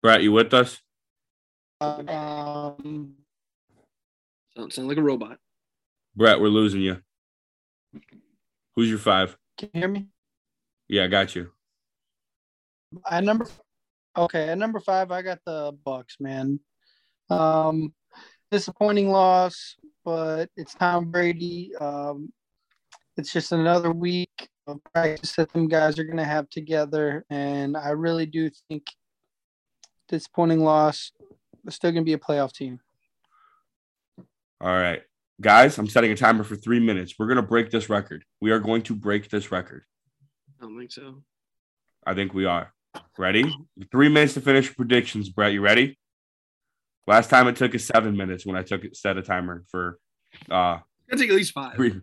Brett, you with us? Um, sound, sound like a robot. Brett, we're losing you. Who's your five? Can you hear me? Yeah, I got you. At number okay, at number five, I got the Bucks, man. Um, disappointing loss, but it's Tom Brady. Um, it's just another week of practice that them guys are going to have together, and I really do think disappointing loss. They're still going to be a playoff team. All right, guys, I'm setting a timer for three minutes. We're going to break this record. We are going to break this record. I don't think so. I think we are. Ready? Three minutes to finish predictions, Brett. You ready? Last time it took us seven minutes when I took it, set a timer for uh it'll take at least five. Three.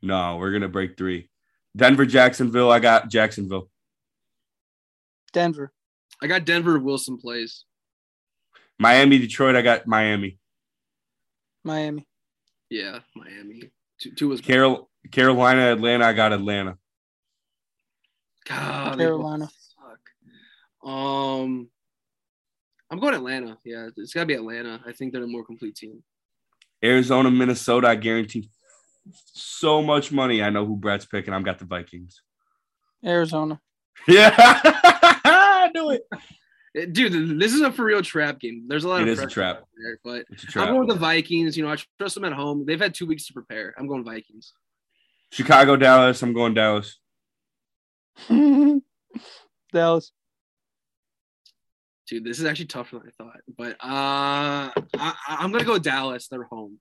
No, we're gonna break three. Denver, Jacksonville. I got Jacksonville. Denver. I got Denver. Wilson plays. Miami, Detroit. I got Miami. Miami. Yeah, Miami. Two, two was Carol- Carolina, Atlanta. I got Atlanta. God, Carolina. Fuck. Um, I'm going Atlanta. Yeah, it's gotta be Atlanta. I think they're a more complete team. Arizona, Minnesota. I guarantee so much money. I know who Brett's picking. I've got the Vikings. Arizona. Yeah, I knew it. Dude, this is a for real trap game. There's a lot it of is a trap there, but it's a trap. I'm going with the Vikings. You know, I trust them at home. They've had two weeks to prepare. I'm going Vikings. Chicago, Dallas. I'm going Dallas. Dallas. Dude, this is actually tougher than I thought, but uh, I, I'm gonna go Dallas. They're home,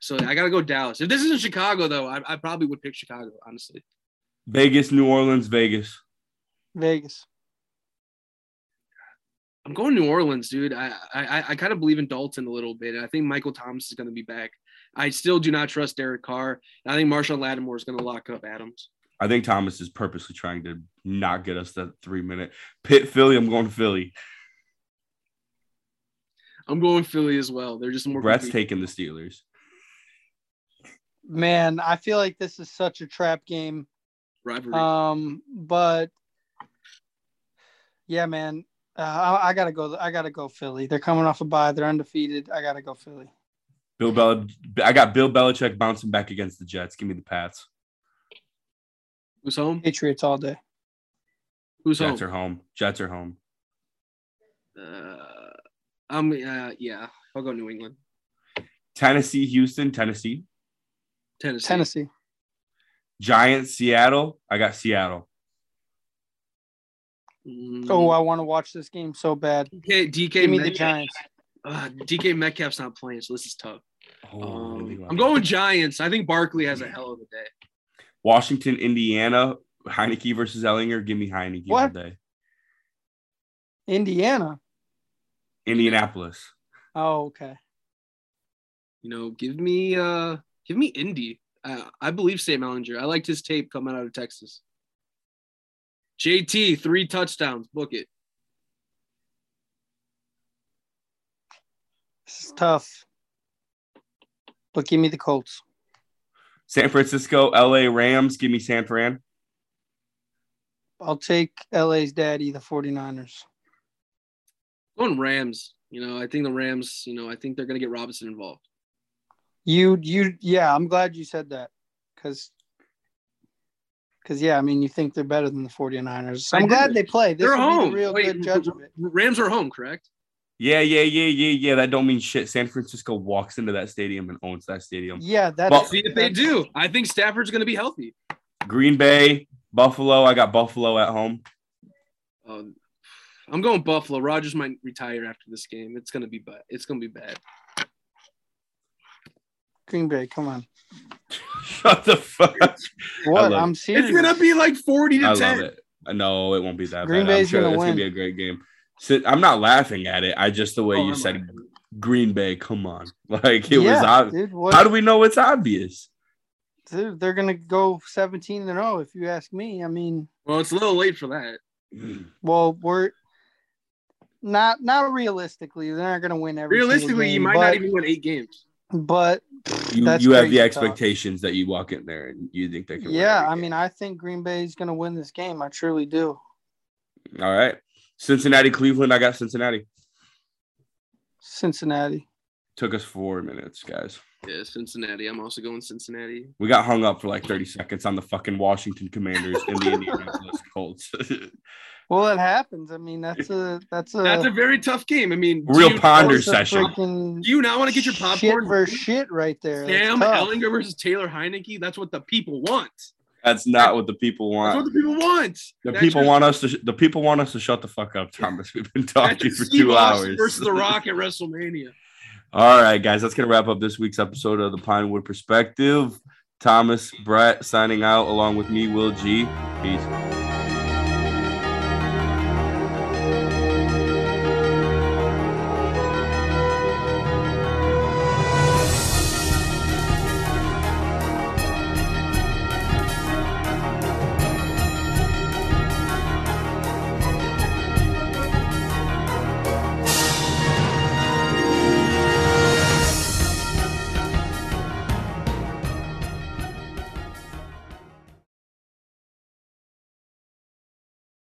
so I gotta go Dallas. If this is in Chicago, though, I, I probably would pick Chicago, honestly. Vegas, New Orleans, Vegas. Vegas. I'm going New Orleans, dude. I I, I kind of believe in Dalton a little bit. I think Michael Thomas is going to be back. I still do not trust Derek Carr. I think Marshawn Lattimore is going to lock up Adams. I think Thomas is purposely trying to not get us that three-minute. Pitt, Philly, I'm going Philly. I'm going Philly as well. They're just more – Brett's taking the Steelers. Man, I feel like this is such a trap game. Rivalry. Um, but, yeah, man. Uh, I, I gotta go. I gotta go Philly. They're coming off a bye. They're undefeated. I gotta go Philly. Bill Bel. I got Bill Belichick bouncing back against the Jets. Give me the Pats. Who's home? Patriots all day. Who's Jets home? Jets are home. Jets are home. Uh, I'm. Uh, yeah, I'll go New England. Tennessee, Houston, Tennessee. Tennessee. Tennessee. Giants, Seattle. I got Seattle. Oh, I want to watch this game so bad. D K, D K give me Metcalf. The Giants. Uh, D K Metcalf's not playing, so this is tough. Oh, um, really I'm going Giants. I think Barkley has a hell of a day. Washington, Indiana, Heineke versus Ellinger. Give me Heineke what? All day. Indiana. Indianapolis. Oh, okay. You know, give me, uh, give me Indy. Uh, I believe Sam Ellinger. I liked his tape coming out of Texas. J T, three touchdowns. Book it. This is tough. But give me the Colts. San Francisco, L A Rams. Give me San Fran. I'll take L A's daddy, the 49ers. Going Rams. You know, I think the Rams, you know, I think they're going to get Robinson involved. You, you, yeah, I'm glad you said that because. Because, yeah, I mean, you think they're better than the 49ers. I'm glad they play. This they're home. The real Wait, good judgment. Rams are home, correct? Yeah, yeah, yeah, yeah, yeah. That don't mean shit. San Francisco walks into that stadium and owns that stadium. Yeah, that's – see if they do. I think Stafford's going to be healthy. Green Bay, Buffalo. I got Buffalo at home. Um, I'm going Buffalo. Rodgers might retire after this game. It's going to be bad. It's going to be bad. Green Bay, come on. Shut the fuck up. What? I'm serious. It's going to be like forty to ten. I love it. No, it won't be that Green bad. Bay's I'm sure gonna that's going to be a great game. I'm not laughing at it. I just the way oh, you I'm said right. Green Bay, come on. Like, it yeah, was obvious. How do we know it's obvious? Dude, they're going to go seventeen and oh, if you ask me. I mean. Well, it's a little late for that. Well, we're not, not realistically. They're not going to win every Realistically, game, you might but, not even win eight games. But you, that's you have the expectations talk. That you walk in there and you think they can yeah, win. Yeah, I mean, I think Green Bay is going to win this game. I truly do. All right. Cincinnati, Cleveland. I got Cincinnati. Cincinnati. Took us four minutes, guys. Yeah, Cincinnati. I'm also going Cincinnati. We got hung up for like thirty seconds on the fucking Washington Commanders and the Indianapolis Colts. Well, it happens. I mean, that's a that's a that's a very tough game. I mean, real ponder session. Do you not want to get your popcorn shit for shit right there? Sam Ehlinger versus Taylor Heineke. That's what the people want. That's not what the people want. That's what the people want. The that's people your... want us to. Sh- the people want us to shut the fuck up, Thomas. We've been talking for Steve two Austin hours. Versus The Rock at WrestleMania. All right, guys, that's gonna wrap up this week's episode of the Pinewood Perspective. Thomas Brett signing out, along with me, Will G. Peace.